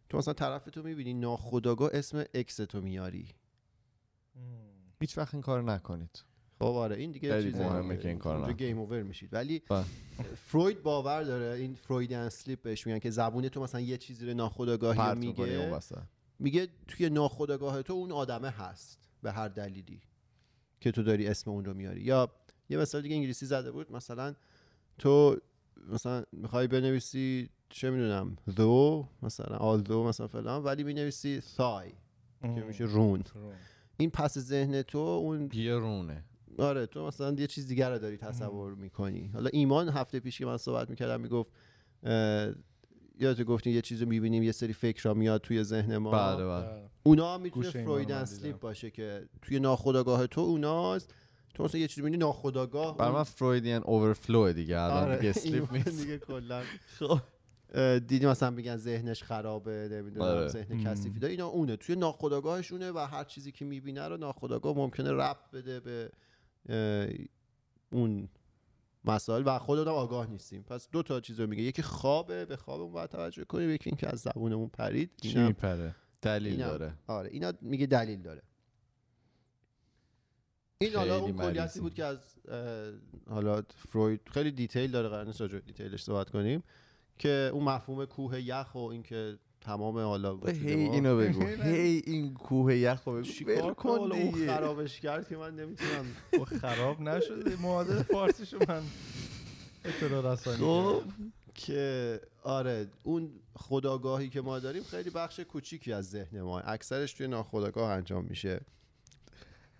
تو مثلا طرف تو میبینی، ناخودآگاه اسم اکس تو میاری. هیچ وقت این کار نکنید. خب آره این دیگه چیز مهمه که این کار نکنید، گیم اوور میشید. ولی با. فروید باور داره، این فرویدین سلیپ بهش میگن، که زبون تو مثلا یه چیزی رو ناخودآگاهی میگه، میگه توی ناخودآگاه تو اون آدمه هست به هر دلیلی که تو داری اسم اون رو میاری. یا یه مثال دیگه انگلیسی زده بود، مثلا تو مثلا میخوای بنویسی چه میدونم دو مثلا آل دو مثلا فلان، ولی مینویسی ثای که میشه رون. این پس ذهن تو اون یه رونه. آره تو مثلا یه چیز دیگر رو داری تصور میکنی. حالا ایمان هفته پیش که من صحبت میکردم میگفت یادت گفتین یه چیزو میبینیم یه سری فکرها میاد توی ذهن ما. بله بله. اونا میتونه فرویدین سلیپ باشه که توی ناخودآگاه تو اوناست. تو مثلا یه چیزی میبینی ناخودآگاه. برای من فرویدین اورفلو دیگه الان آره. دیگه سلیپ نیست دیگه کلا. خب دیدیم مثلا میگن ذهنش خرابه، نمیدونم ذهن کثیفی داره، اینا اونه توی ناخودآگاهشونه و هر چیزی که میبینه رو ناخودآگاه ممکنه ربط بده به اون مسائل و خودمون آگاه نیستیم. پس دو تا چیزو میگه، یکی خوابه، به خوابمون باید توجه کنیم، یکی اینکه از زبونمون پرید. چی میپره؟ دلیل اینم. داره. آره اینا میگه دلیل داره. این حالا اون کلیاتی بود که از حالا فروید خیلی دیتیل داره، قرار نیست راجع دیتیلش صحبت کنیم، که اون مفهوم کوه یخ و اینکه تمام حالا هی اینو بگو هی این کوه یخ رو بگو چیکار کنه اون خرابش کرد که من نمیتونم. خراب نشده معادل فارسیشو من اطلاع رسانی خب که آره اون خودآگاهی که ما داریم خیلی بخش کوچیکی از ذهن ما، اکثرش توی ناخودآگاه انجام میشه.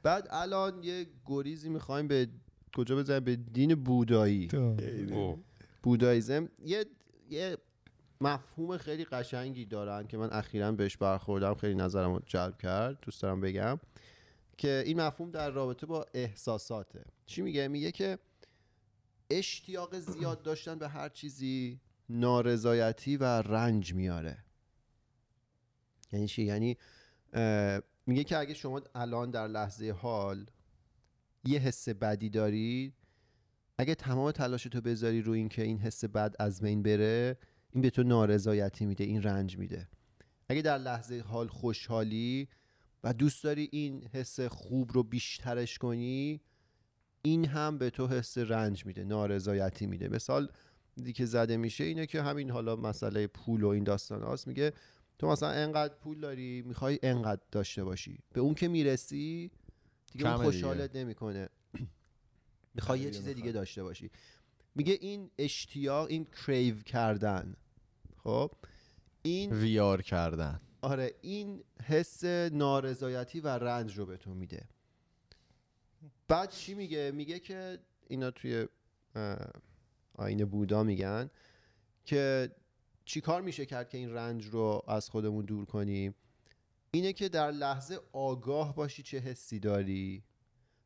بعد الان یه گریزی میخوایم به کجا بزنیم؟ به دین بودایی. بوداییزم یه یه مفهوم خیلی قشنگی دارن که من اخیراً بهش برخوردم، خیلی نظرمو جلب کرد، دوست دارم بگم که این مفهوم در رابطه با احساساته. چی میگه؟ میگه که اشتیاق زیاد داشتن به هر چیزی نارضایتی و رنج میاره. یعنی چی؟ یعنی میگه که اگه شما الان در لحظه حال یه حس بدی داری، اگه تمام تلاشتو بذاری رو این که این حس بد از بین بره، این به تو نارضایتی میده، این رنج میده. اگه در لحظه حال خوشحالی و دوست داری این حس خوب رو بیشترش کنی، این هم به تو حس رنج میده، نارضایتی میده. مثال دیگه زده میشه اینه که همین حالا مسئله پول و این داستان هاست. میگه تو مثلا انقدر پول داری، میخوای انقدر داشته باشی، به اون که میرسی دیگه اون خوشحالت نمیکنه، میخوای یه چیز دیگه داشته باشی. میگه این اشتیاق، این کریو کردن، خب این ویار کردن، آره، این حس نارضایتی و رنج رو به تو میده. بعد چی میگه؟ میگه که اینا توی آینه بودا میگن که چی کار میشه کرد که این رنج رو از خودمون دور کنیم؟ اینه که در لحظه آگاه باشی چه حسی داری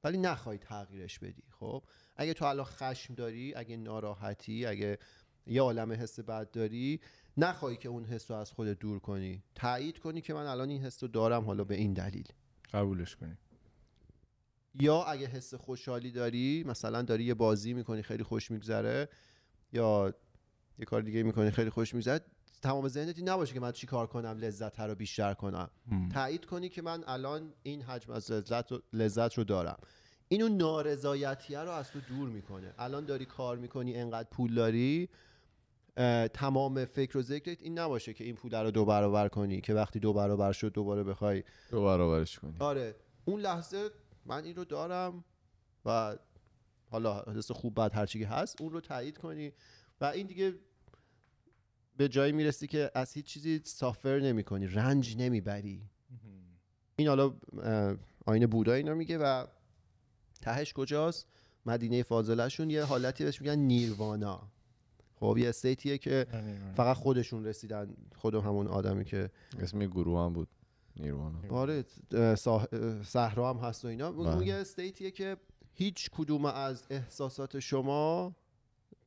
ولی نخوای تغییرش بدی. خب اگه تو الان خشم داری، اگه ناراحتی، اگه یه عالمه حس بد داری، نخوای که اون حس رو از خودت دور کنی، تایید کنی که من الان این حس رو دارم، حالا به این دلیل قبولش کنی. یا اگه حس خوشحالی داری، مثلا داری یه بازی میکنی خیلی خوش میگذره، یا یه کار دیگه میکنی خیلی خوش میگذره، تمام ذهنت این نباشه که من چی کار کنم لذت رو بیشتر کنم، تایید کنی که من الان این حجم از لذت رو, لذت رو دارم. اینو نارضایتیه رو از تو دور میکنه. الان داری کار میکنی، انقدر پول داری، تمام فکر و ذکرت این نباشه که این پول رو دو برابر کنی، که وقتی دو برابر شد دوباره بخوای دو برابرش کنی. آره، اون لحظه من این رو دارم و حالا حس خوب بعد هر چیزی هست اون رو تایید کنی و این دیگه به جایی میرسی که از هیچ چیزی سافر نمی کنی، رنج نمی بری. این حالا آینه بودا این رو میگه و تهش کجاست؟ مدینه فاضله شون یه حالتی بهش میگن نیروانا. خب یه استیتیه که فقط خودشون رسیدن، خود همون آدمی که اسم گروه هم بود نیروانا، آره، صحرا هم هست و اینا. میگه استیتیه که هیچ کدوم از احساسات شما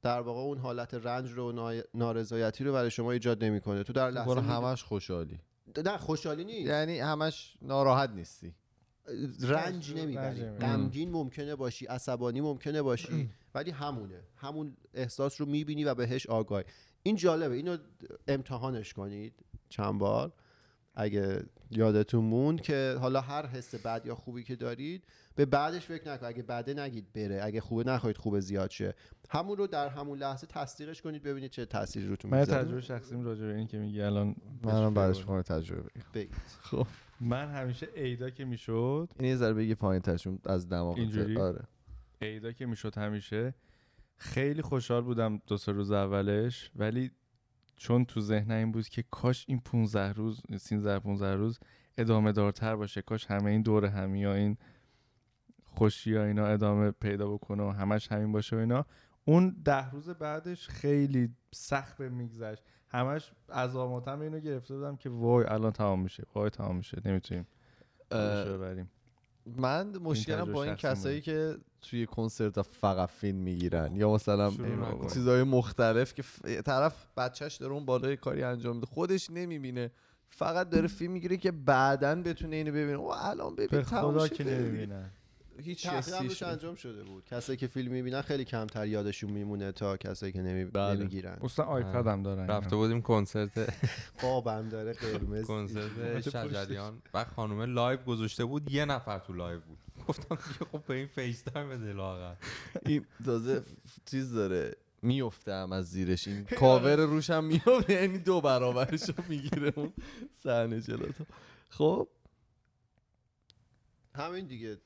در واقع اون حالت رنج رو، نارضایتی رو برای شما ایجاد نمیکنه. تو در لحظه همش خوشحالی، نه خوشحالی نیست، یعنی همش ناراحت نیستی، رنج نمیبری. غمگین ممکنه باشی، عصبانی ممکنه باشی، ولی همونه، همون احساس رو میبینی و بهش آگاهی. این جالبه، اینو امتحانش کنید چند بار اگه یادتون موند، که حالا هر حس بد یا خوبی که دارید به بعدش فکر نکنید، اگه بده نگید بره، اگه خوبه نخواهید خوبه زیاد شه، همون رو در همون لحظه تصدیقش کنید، ببینید چه تأثیری روتون میذاره. من تجربه شخصیم راجع به این که میگی الان منم بعدش میخوام تجربه بگم. خب من همیشه عیدا که میشد، این یه ذره بگی پایین ترشون از دماغ اینجوری، آره، عیدا که میشد همیشه خیلی خوشحال بودم دو سه روز اولش، ولی چون تو ذهنم این بود که کاش این پانزده روز، سیزده پانزده روز ادامه دارتر باشه، کاش همه این دوره همی ها، این خوشی ها اینا ادامه پیدا بکنه و همش همین باشه و اینا، اون ده روز بعدش خیلی سخت میگذشت، همش عزاماتم اینو گرفته بودم که وای الان تمام میشه، وای تمام میشه، نمیتونیم نمیشه ببریم. من مشکلم با این کسایی که توی کنسرت فقط فیلم میگیرن، یا مثلا چیزهای مختلف که طرف بچهش داره اون بالای کاری انجام میده، خودش نمیبینه، فقط داره فیلم میگیره که بعدن بتونه اینو ببینه. او الان ببین تماشا که نمیبینن، هیچ چیزیش انجام شده بود. کسایی که فیلم میبینن خیلی کمتر یادشون میمونه تا کسایی که نمیگیرن. اصلا آیپد هم دارن، رفته بودیم کنسرت قابم داره قرمز، کنسرت شجریان، بعد خانومه لایو گذاشته بود، یه نفر تو لایو بود، گفتم خب به این فیس تایم بده لاغر، این تازه چیز داره میافتم از زیرش، این کاور روشم میافته، یعنی دو برابرشو میگیره اون صحنه جلوتو. خب همین دیگه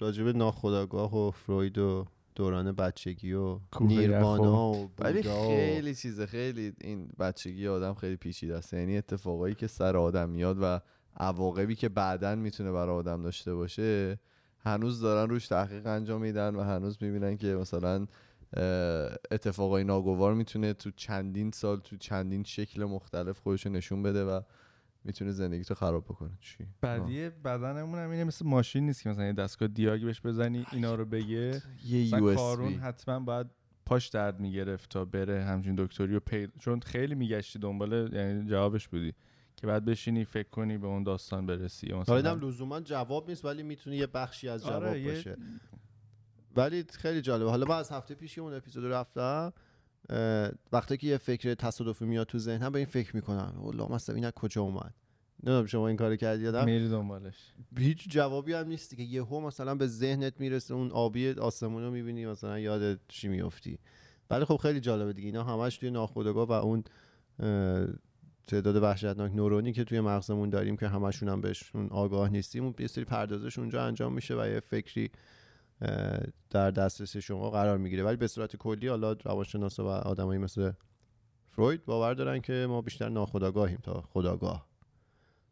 راجب ناخودآگاه و فروید و دوران بچگی و نیروانا و بودا، ولی خیلی چیزه، خیلی این بچگی آدم خیلی پیچیده است، یعنی اتفاقایی که سر آدم میاد و عواقبی که بعدن میتونه برای آدم داشته باشه، هنوز دارن روش تحقیق انجام میدن و هنوز میبینن که مثلا اتفاقای ناگوار میتونه تو چندین سال تو چندین شکل مختلف خودشو نشون بده و میتونه زندگی تو خراب بکنه. چی بدیه بدنمون هم اینه، مثل ماشین نیست که مثلا یه دستگاه دیاگ بهش بزنی اینا رو بگه، یه کارون حتما باید پاش درد میگرفت تا بره همچین دکتری و پی... چون خیلی میگشتی دنباله، یعنی جوابش بودی که بعد بشینی فکر کنی به اون داستان برسی. مثلا لزوما جواب نیست ولی میتونه یه بخشی از جواب آره باشه یه... ولی خیلی جالبه. حالا من از هفته پیش که اون اپیزود رفتم وقتی که یه فکر تصادفی میاد تو ذهنم به این فکر میکنم والله مثلا اینا کجا اومد. نمیدونم شما این کارو کردی یادم میری دنبالش هیچ جوابی هم نیستی که یهو مثلا به ذهنت میرسه اون آبی آسمونو میبینی مثلا یادت چی میافتی. ولی خب خیلی جالبه دیگه اینا همش توی ناخودآگاه و اون تعداد وحشتناک نورونی که توی مغزمون داریم که همشون هم بهشون آگاه نیستیم اون یه سری پردازش اونجا انجام میشه و یه فکری در دسترس شما قرار میگیره. ولی به صورت کلی حالا روانشناسا و آدمایی مثل فروید باور دارن که ما بیشتر ناخودآگاهیم تا خودآگاه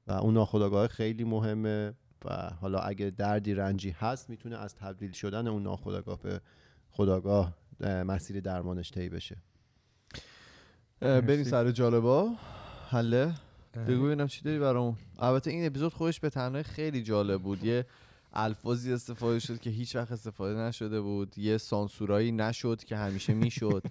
و اون ناخودآگاه خیلی مهمه و حالا اگه دردی رنجی هست میتونه از تبدیل شدن اون ناخودآگاه به خودآگاه مسیر درمانش طی بشه. بریم سر جالبا. حله بگو ببینم چی داری برامون. البته این اپیزود خودش به تنهایی خیلی جالب بود. یه الفاظی استفاده شد که هیچ وقت استفاده نشده بود. یه سانسورایی نشد که همیشه میشد.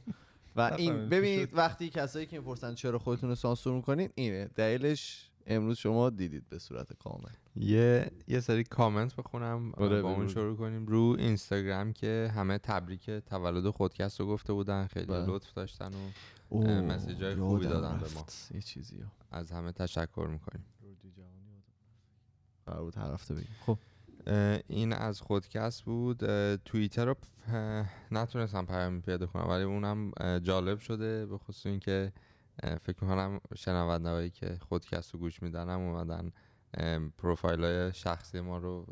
و این ببینید وقتی کسایی که میپرسن چرا خودتون رو سانسور میکنین اینه دلیلش. امروز شما دیدید به صورت کامل. یه یه سری کامنت بخونم با اون شروع کنیم. رو اینستاگرام که همه تبریک تولد خودکست رو گفته بودن خیلی بره. لطف داشتن و مسیجای خوبی دادن به ما. یه چیزیو از همه تشکر میکنیم. رودی جهانی بود. قرار بود هر هفته بگیم. خب این از خودکست بود. توییتر رو نتونستم پیام پیدا کنم ولی اونم جالب شده به خصوص اینکه فکر میکنم شنونده‌هایی که خودکست رو گوش میدن هم اومدن پروفایل‌های شخصی ما رو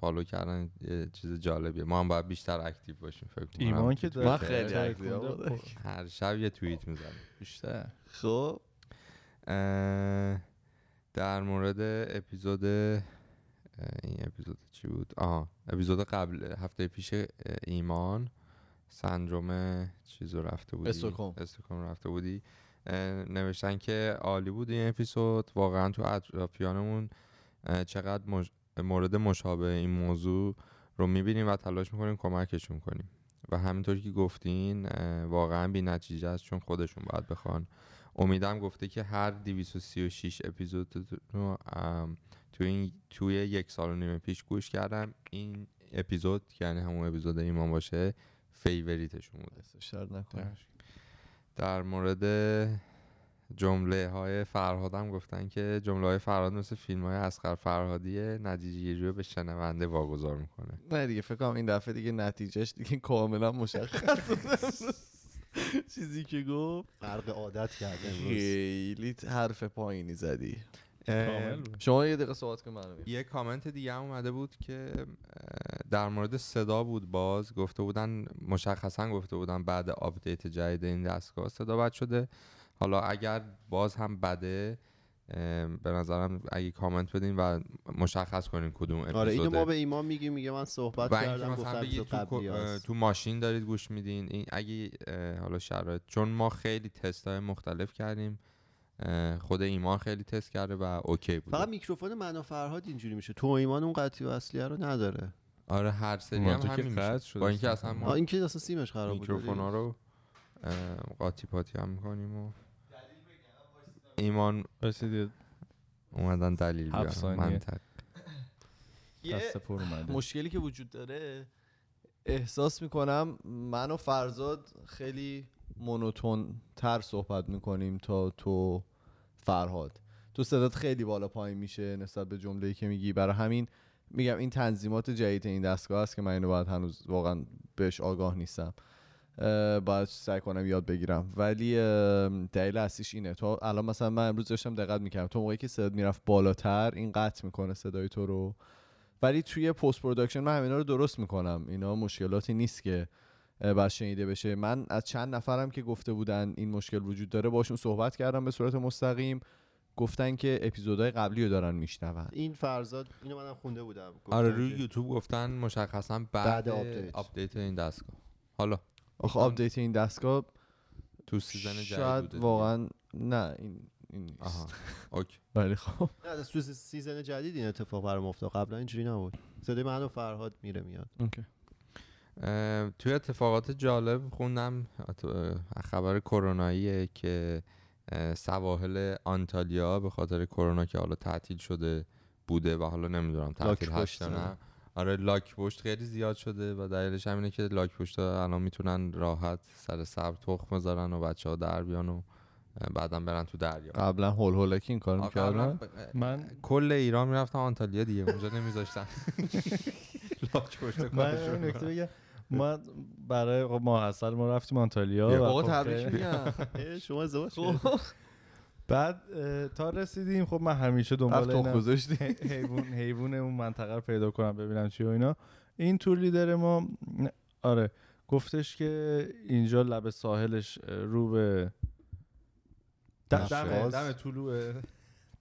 فالو کردن. یه چیز جالبیه. ما هم باید بیشتر اکتیو باشیم فکر میکنم. ایمان که ما خیلی اکتیو بودیم هر شب یه توییت میزنیم بیشتر. خب در مورد اپیزود این اپیزود چی بود؟ آها اپیزود قبل هفته پیش ایمان سندروم چیز رو رفته بودی استکهلم استکهلم رفته بودی نوشتن که عالی بود این اپیزود. واقعا تو اطرافیانمون چقدر مج... مورد مشابه این موضوع رو میبینیم و تلاش میکنیم کمکشون کنیم و همینطور که گفتین واقعا بی نتیجه است چون خودشون باید بخوان. امیدم گفته که هر دویست و سی و شش اپیزود رو توی, این... توی یک سال و نیم پیش گوش کردم. این اپیزود یعنی همون اپیزود ایمان باشه فیوریتشون بوده. شرط نکنم. در مورد جمله های فرهاد هم گفتن که جمله های فرهاد مثل فیلم های اصغر فرهادیه نتیجه گیری رو به شنونده واگذار میکنه. نه دیگه فکر کنم این دفعه دیگه نتیجهش دیگه کاملا مشخص بود. چیزی که گفت فرق عادت کرده خیلی حرف پایینی زدی. شما یه دقیقه صحبت کن منو. یه کامنت دیگه هم اومده بود که در مورد صدا بود. باز گفته بودن مشخصا گفته بودن بعد آپدیت جدید این دستگاه صدا بد شده. حالا اگر باز هم بده به نظرم اگه کامنت بدین و مشخص کنین کدوم اپیزوده. آره اینو ما به ایمان میگیم میگه من صحبت کردم گفتم تو, تو ماشین دارید گوش میدین این اگه حالا شرایط چون ما خیلی تست‌های مختلف کردیم خود ایمان خیلی تست کرده و اوکی بود. فقط میکروفون معنا فرهاد اینجوری میشه. تو ایمان اون قطعی اصلیه رو نداره. آره هر سری هم همین میشه. با اینکه اصلا ما اینکه اصلا سیمش خراب بود. میکروفونا رو قاطی پاتی هم می‌کنیم و ایمان رسید اومدن دلیل بیان منطق. مشکلی که وجود داره احساس میکنم من و فرزاد خیلی مونوتون تر صحبت میکنیم تا تو فرهاد. تو صدات خیلی بالا پایین میشه نسبت به جمله‌ای که میگی. برای همین میگم این تنظیمات جدید این دستگاه است که من اینو باید هنوز واقعا بهش آگاه نیستم. باید سعی کنم یاد بگیرم ولی دلیل اصلیش اینه. تو الان مثلا من امروز داشتم دقت میکردم تو موقعی که صدات میرفت بالاتر این قطع میکنه صدای تو رو. ولی توی پست پروداکشن من همینا رو درست میکنم. اینا مشکلاتی نیست که باید شنیده بشه. من از چند نفرم که گفته بودن این مشکل وجود داره باشون صحبت کردم به صورت مستقیم گفتن که اپیزودهای قبلی رو دارن میشنون. این فرزاد اینو منم خونده بودم. آره روی یوتیوب گفتن مشخصا بعد, بعد آپدیت. آپدیت این دستگاه. حالا آخه آپدیت این دستگاه تو سیزن جدید بوده واقعا. نه این این آها اوکی ولی خب نه تو سیزن جدید این اتفاق برام افتاد. قبلا اینجوری نبود. صدای منو فرهاد میره میاد. اوکی توی اتفاقات جالب خوندم خبر کروناییه که سواحل آنتالیا به خاطر کرونا که حالا تعطیل شده بوده و حالا نمیدونم تعطیل هست یا نه، آره لاک پشت خیلی زیاد شده و دلیلش همینه که لاک پشت‌ها الان میتونن راحت سر سر تخم بذارن و بچه‌ها در بیان و بعدم برن تو دریا. قبلا هول هولکی این کارو می‌کردن. ب... من کل ایران میرفتم آنتالیا دیگه، اونجا نمیذاشتن لاک پشت. من نکته بگم، ما برای ما اصلا ما رفتیم آنتالیا و آقا تبریک میگم شما ازدواج کردید. بعد تا رسیدیم خب من همیشه دنبال اینم حیوان حیوان اون منطقه رو پیدا کنم ببینم چی و اینا. این تور لیدر ما آره گفتش که اینجا لب ساحلش رو به دم دم, دم طلوع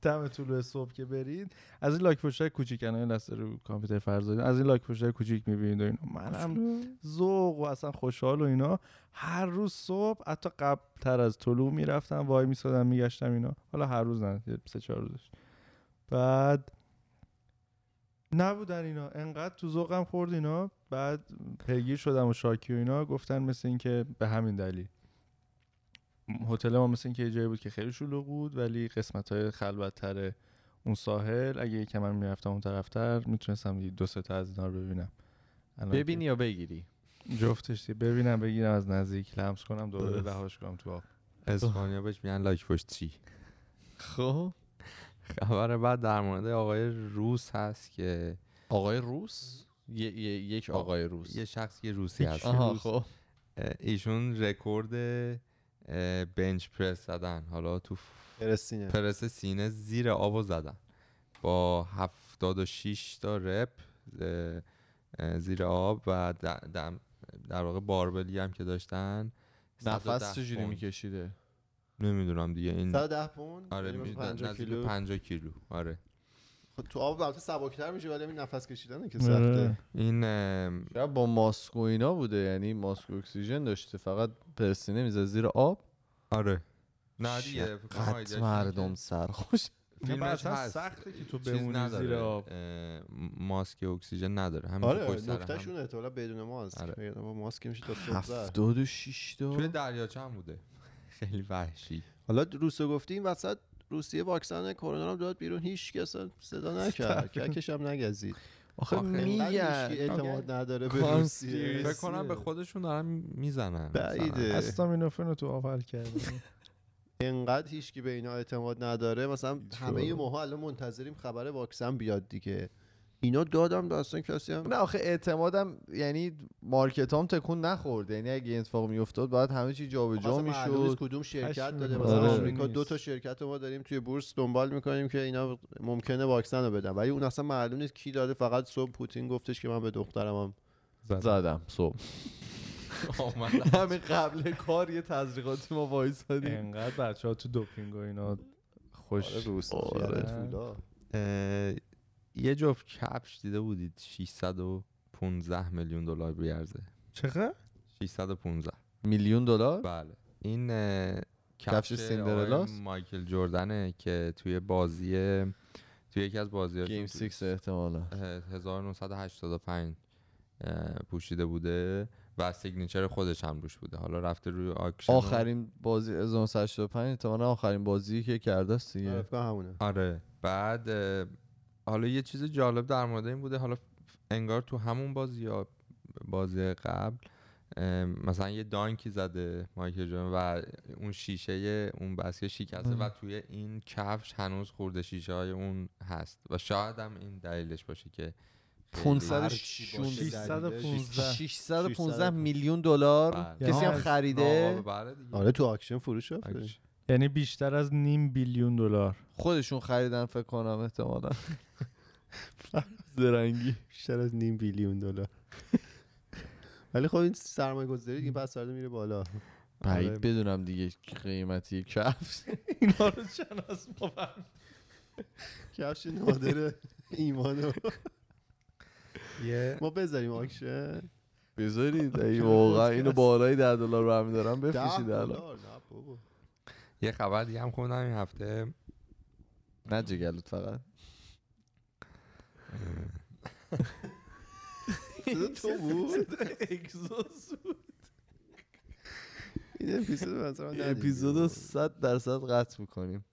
دم طلوع صبح که برید از این لاک پشت‌های کوچیک الان دست رو کامپیوتر فرزادین از این لاک پشت‌های کوچیک می‌بینید و اینا. منم ذوق و اصلا خوشحال و اینا هر روز صبح حتی قبل‌تر از طلوع میرفتم وای میسادم میگشتم اینا، حالا هر روز نه سه چهار روزش. بعد نبودن اینا انقدر تو ذوقم خورد اینا، بعد پیگیر شدم و شاکی و اینا گفتن مثل این که به همین دلیل هتل ما مثل این که جایی بود که خیلی شلوغ بود ولی قسمت‌های خلوت‌تر اون ساحل اگه یکم من می‌رفتم اون طرفتر میتونستم دو سه تا از اینا رو ببینم. ببینی یا بگیری جفتش، ببینم بگیرم از نزدیک لمس کنم دوباره رهاش کنم تو آب. اسپانیا بهش میگن لاک پشت چی. خب خبر بعد در مورد آقای روس هست که آقای روس ی- ی- یک آقای روس یه شخص که روسی هست. آها خب ایشون رکورد بنچ پرس زدن، حالا تو پرسینه. پرس سینه زیر آبو زدن با هفتاد و شش تا رپ زیر آب و در واقع باربلی هم که داشتن نفس چجوری میکشیده نمیدونم دیگه این صد و ده پوند آره نزدیک پنجاه کیلو آره تو آب البته سبک‌تر میشه ولی این نفس کشیدنه که سخته. این شاید با ماسک و اینا بوده، یعنی ماسک اکسیژن داشته فقط پرسینه میزد زیر آب. آره نه دیگه قطع مردم سرخوش اصلا سخته که تو بمونی زیر آب، ماسک اکسیژن نداره همین آره پشت سر هم. نکتهشون احتمالاً بدون ماسک آره. با ماسک میشه تا صبح هفتاد و شش تا توی دریاچه هم بوده خیلی وحشی. حالا روسو گفتیم وسط روسیه واکسن کرونا رو داد بیرون هیچ کس صدا نکرد ککش هم نگزید. آخه میگه اعتماد نداره به روسیه، فکر کنم به خودشون دارن میزنن بعیده. استامینوفن رو تو آور کردن اینقدر هیچکی به اینا اعتماد نداره. مثلا همه ماها الان منتظریم خبر واکسن بیاد دیگه، اینا دادم داستان کسی هم نه. آخه اعتمادم یعنی مارکتام تکون نخورد، یعنی اگه این اتفاق میافتاد بعد همه چی جابجا میشد. مثلا کدوم شرکت داده مثلا آره. آمریکا دو تا شرکت ما داریم توی بورس دنبال میکنیم که اینا ممکنه واکسن رو بدن ولی اون اصلا معلوم نیست کی داده. فقط صبح پوتین گفتش که من به دخترمم زدم صبح همین قبل کار یه تزریقاتی ما وایسادیم انقدر بچه‌ها تو دوپینگ و اینا خوش آره طولا. یه جفت کفش دیده بودید ششصد و پانزده میلیون دلار بیارزه. چقدر؟ ششصد و پانزده میلیون دلار؟ بله. این کفش سیندرلا مایکل جوردنه که توی بازی توی یکی از بازی‌هاش گیم سیکس احتمالاً هزار و نهصد و هشتاد و پنج پوشیده بوده و سیگنیچر خودش هم روش بوده. حالا رفته روی آکشن آخرین بازی هزار و نهصد و هشتاد و پنج احتمالاً آخرین بازی که کرده است دیگه. همونه. آره. بعد حالا یه چیز جالب در مورد این بوده، حالا انگار تو همون بازی یا بازی قبل مثلا یه دانکی زده مایکل جوردن و اون شیشه اون بسکه شکسته و توی این کفش هنوز خورده شیشه های اون هست و شاید هم این دلیلش باشه که ششصد و پانزده میلیون دلار کسی هم خریده. آره تو آکشن فروش شده یعنی بیشتر از نیم بیلیون دلار خودشون خریدن فکر کنم احتمالاً زرنگی بیشتر از نیم بیلیون دلار ولی خب این سرمایه گذاری دیگه پس سرده میره بالا. باید بدونم دیگه قیمتی کفش اینا رو چند از ما برمید کفش نادر ایمانو ما بذاریم آکشن بذارید ای واقعا اینو بالای ده دلار رو هم دارم بفروشید الان. یه خبر دیگه هم خوندم این هفته نه جگلوت فقط تو بود اگزوز بود این اپیزودو صد درصد قطع میکنیم.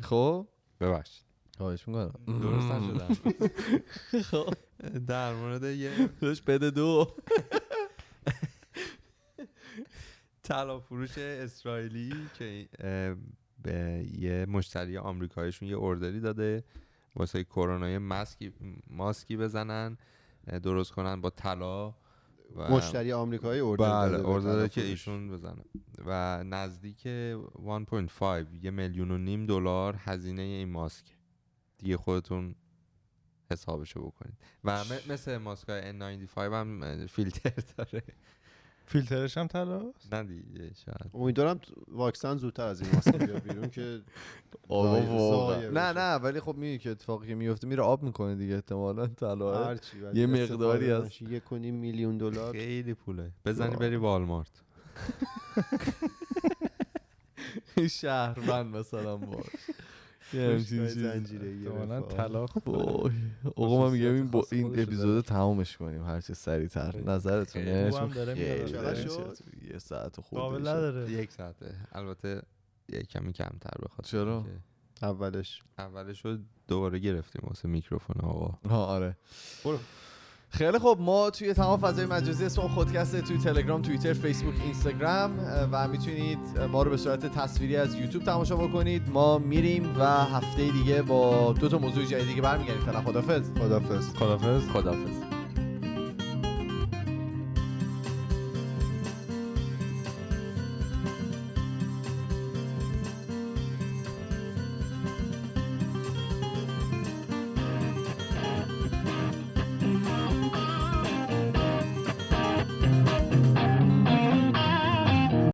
خب ببخشید، خواهش میکنم. درست نشدم. خب در مورد یه دوش بده دو طلا فروش اسرائیلی که به یه مشتری آمریکاییشون یه اوردری داده واسه کرونای ماسکی ماسکی بزنن درست کنن با طلا. مشتری آمریکایی اوردر بله داده، اوردر داده که ایشون بزنه و نزدیک یک و پنج یه میلیون و نیم دلار هزینه این ماسکه دیگه، خودتون حسابشو بکنید. و مثل ماسکای ان نود و پنج هم فیلتر داره. فیلترش هم طلاست؟ نه دیگه شاید. امیدوارم واکسن زودتر از این ماسک بیاد بیرون که نه نه، ولی خب میگه که اتفاقی که میفته میره آب میکنه دیگه احتمالاً طلا یه مقداری از یک و پنج میلیون دلار خیلی پوله. بزنی بری والمارت. شهرمن مثلا باش. همین زنجیره‌ای احتمالاً طلا. آقا من میگم این این اپیزود تمومش کنیم هر چه سریعتر. نظرتونه؟ چون خیلی شد یه ساعت خورده نداره. یک ساعته. البته یه کمی کمتر بخواد. چرا؟ اولش اولش رو دوباره گرفتیم واسه میکروفون آقا. ها آره. برو. خیلی خوب، ما توی تمام فضای مجازی اسم خودکسته، توی تلگرام، توییتر، فیسبوک، اینستاگرام، و میتونید ما رو به صورت تصویری از یوتیوب تماشا بکنید. ما میریم و هفته دیگه با دو تا موضوع جدید دیگه برمیگردیم. فعلا خدافظ. خدافظ. خدافظ. خدافظ.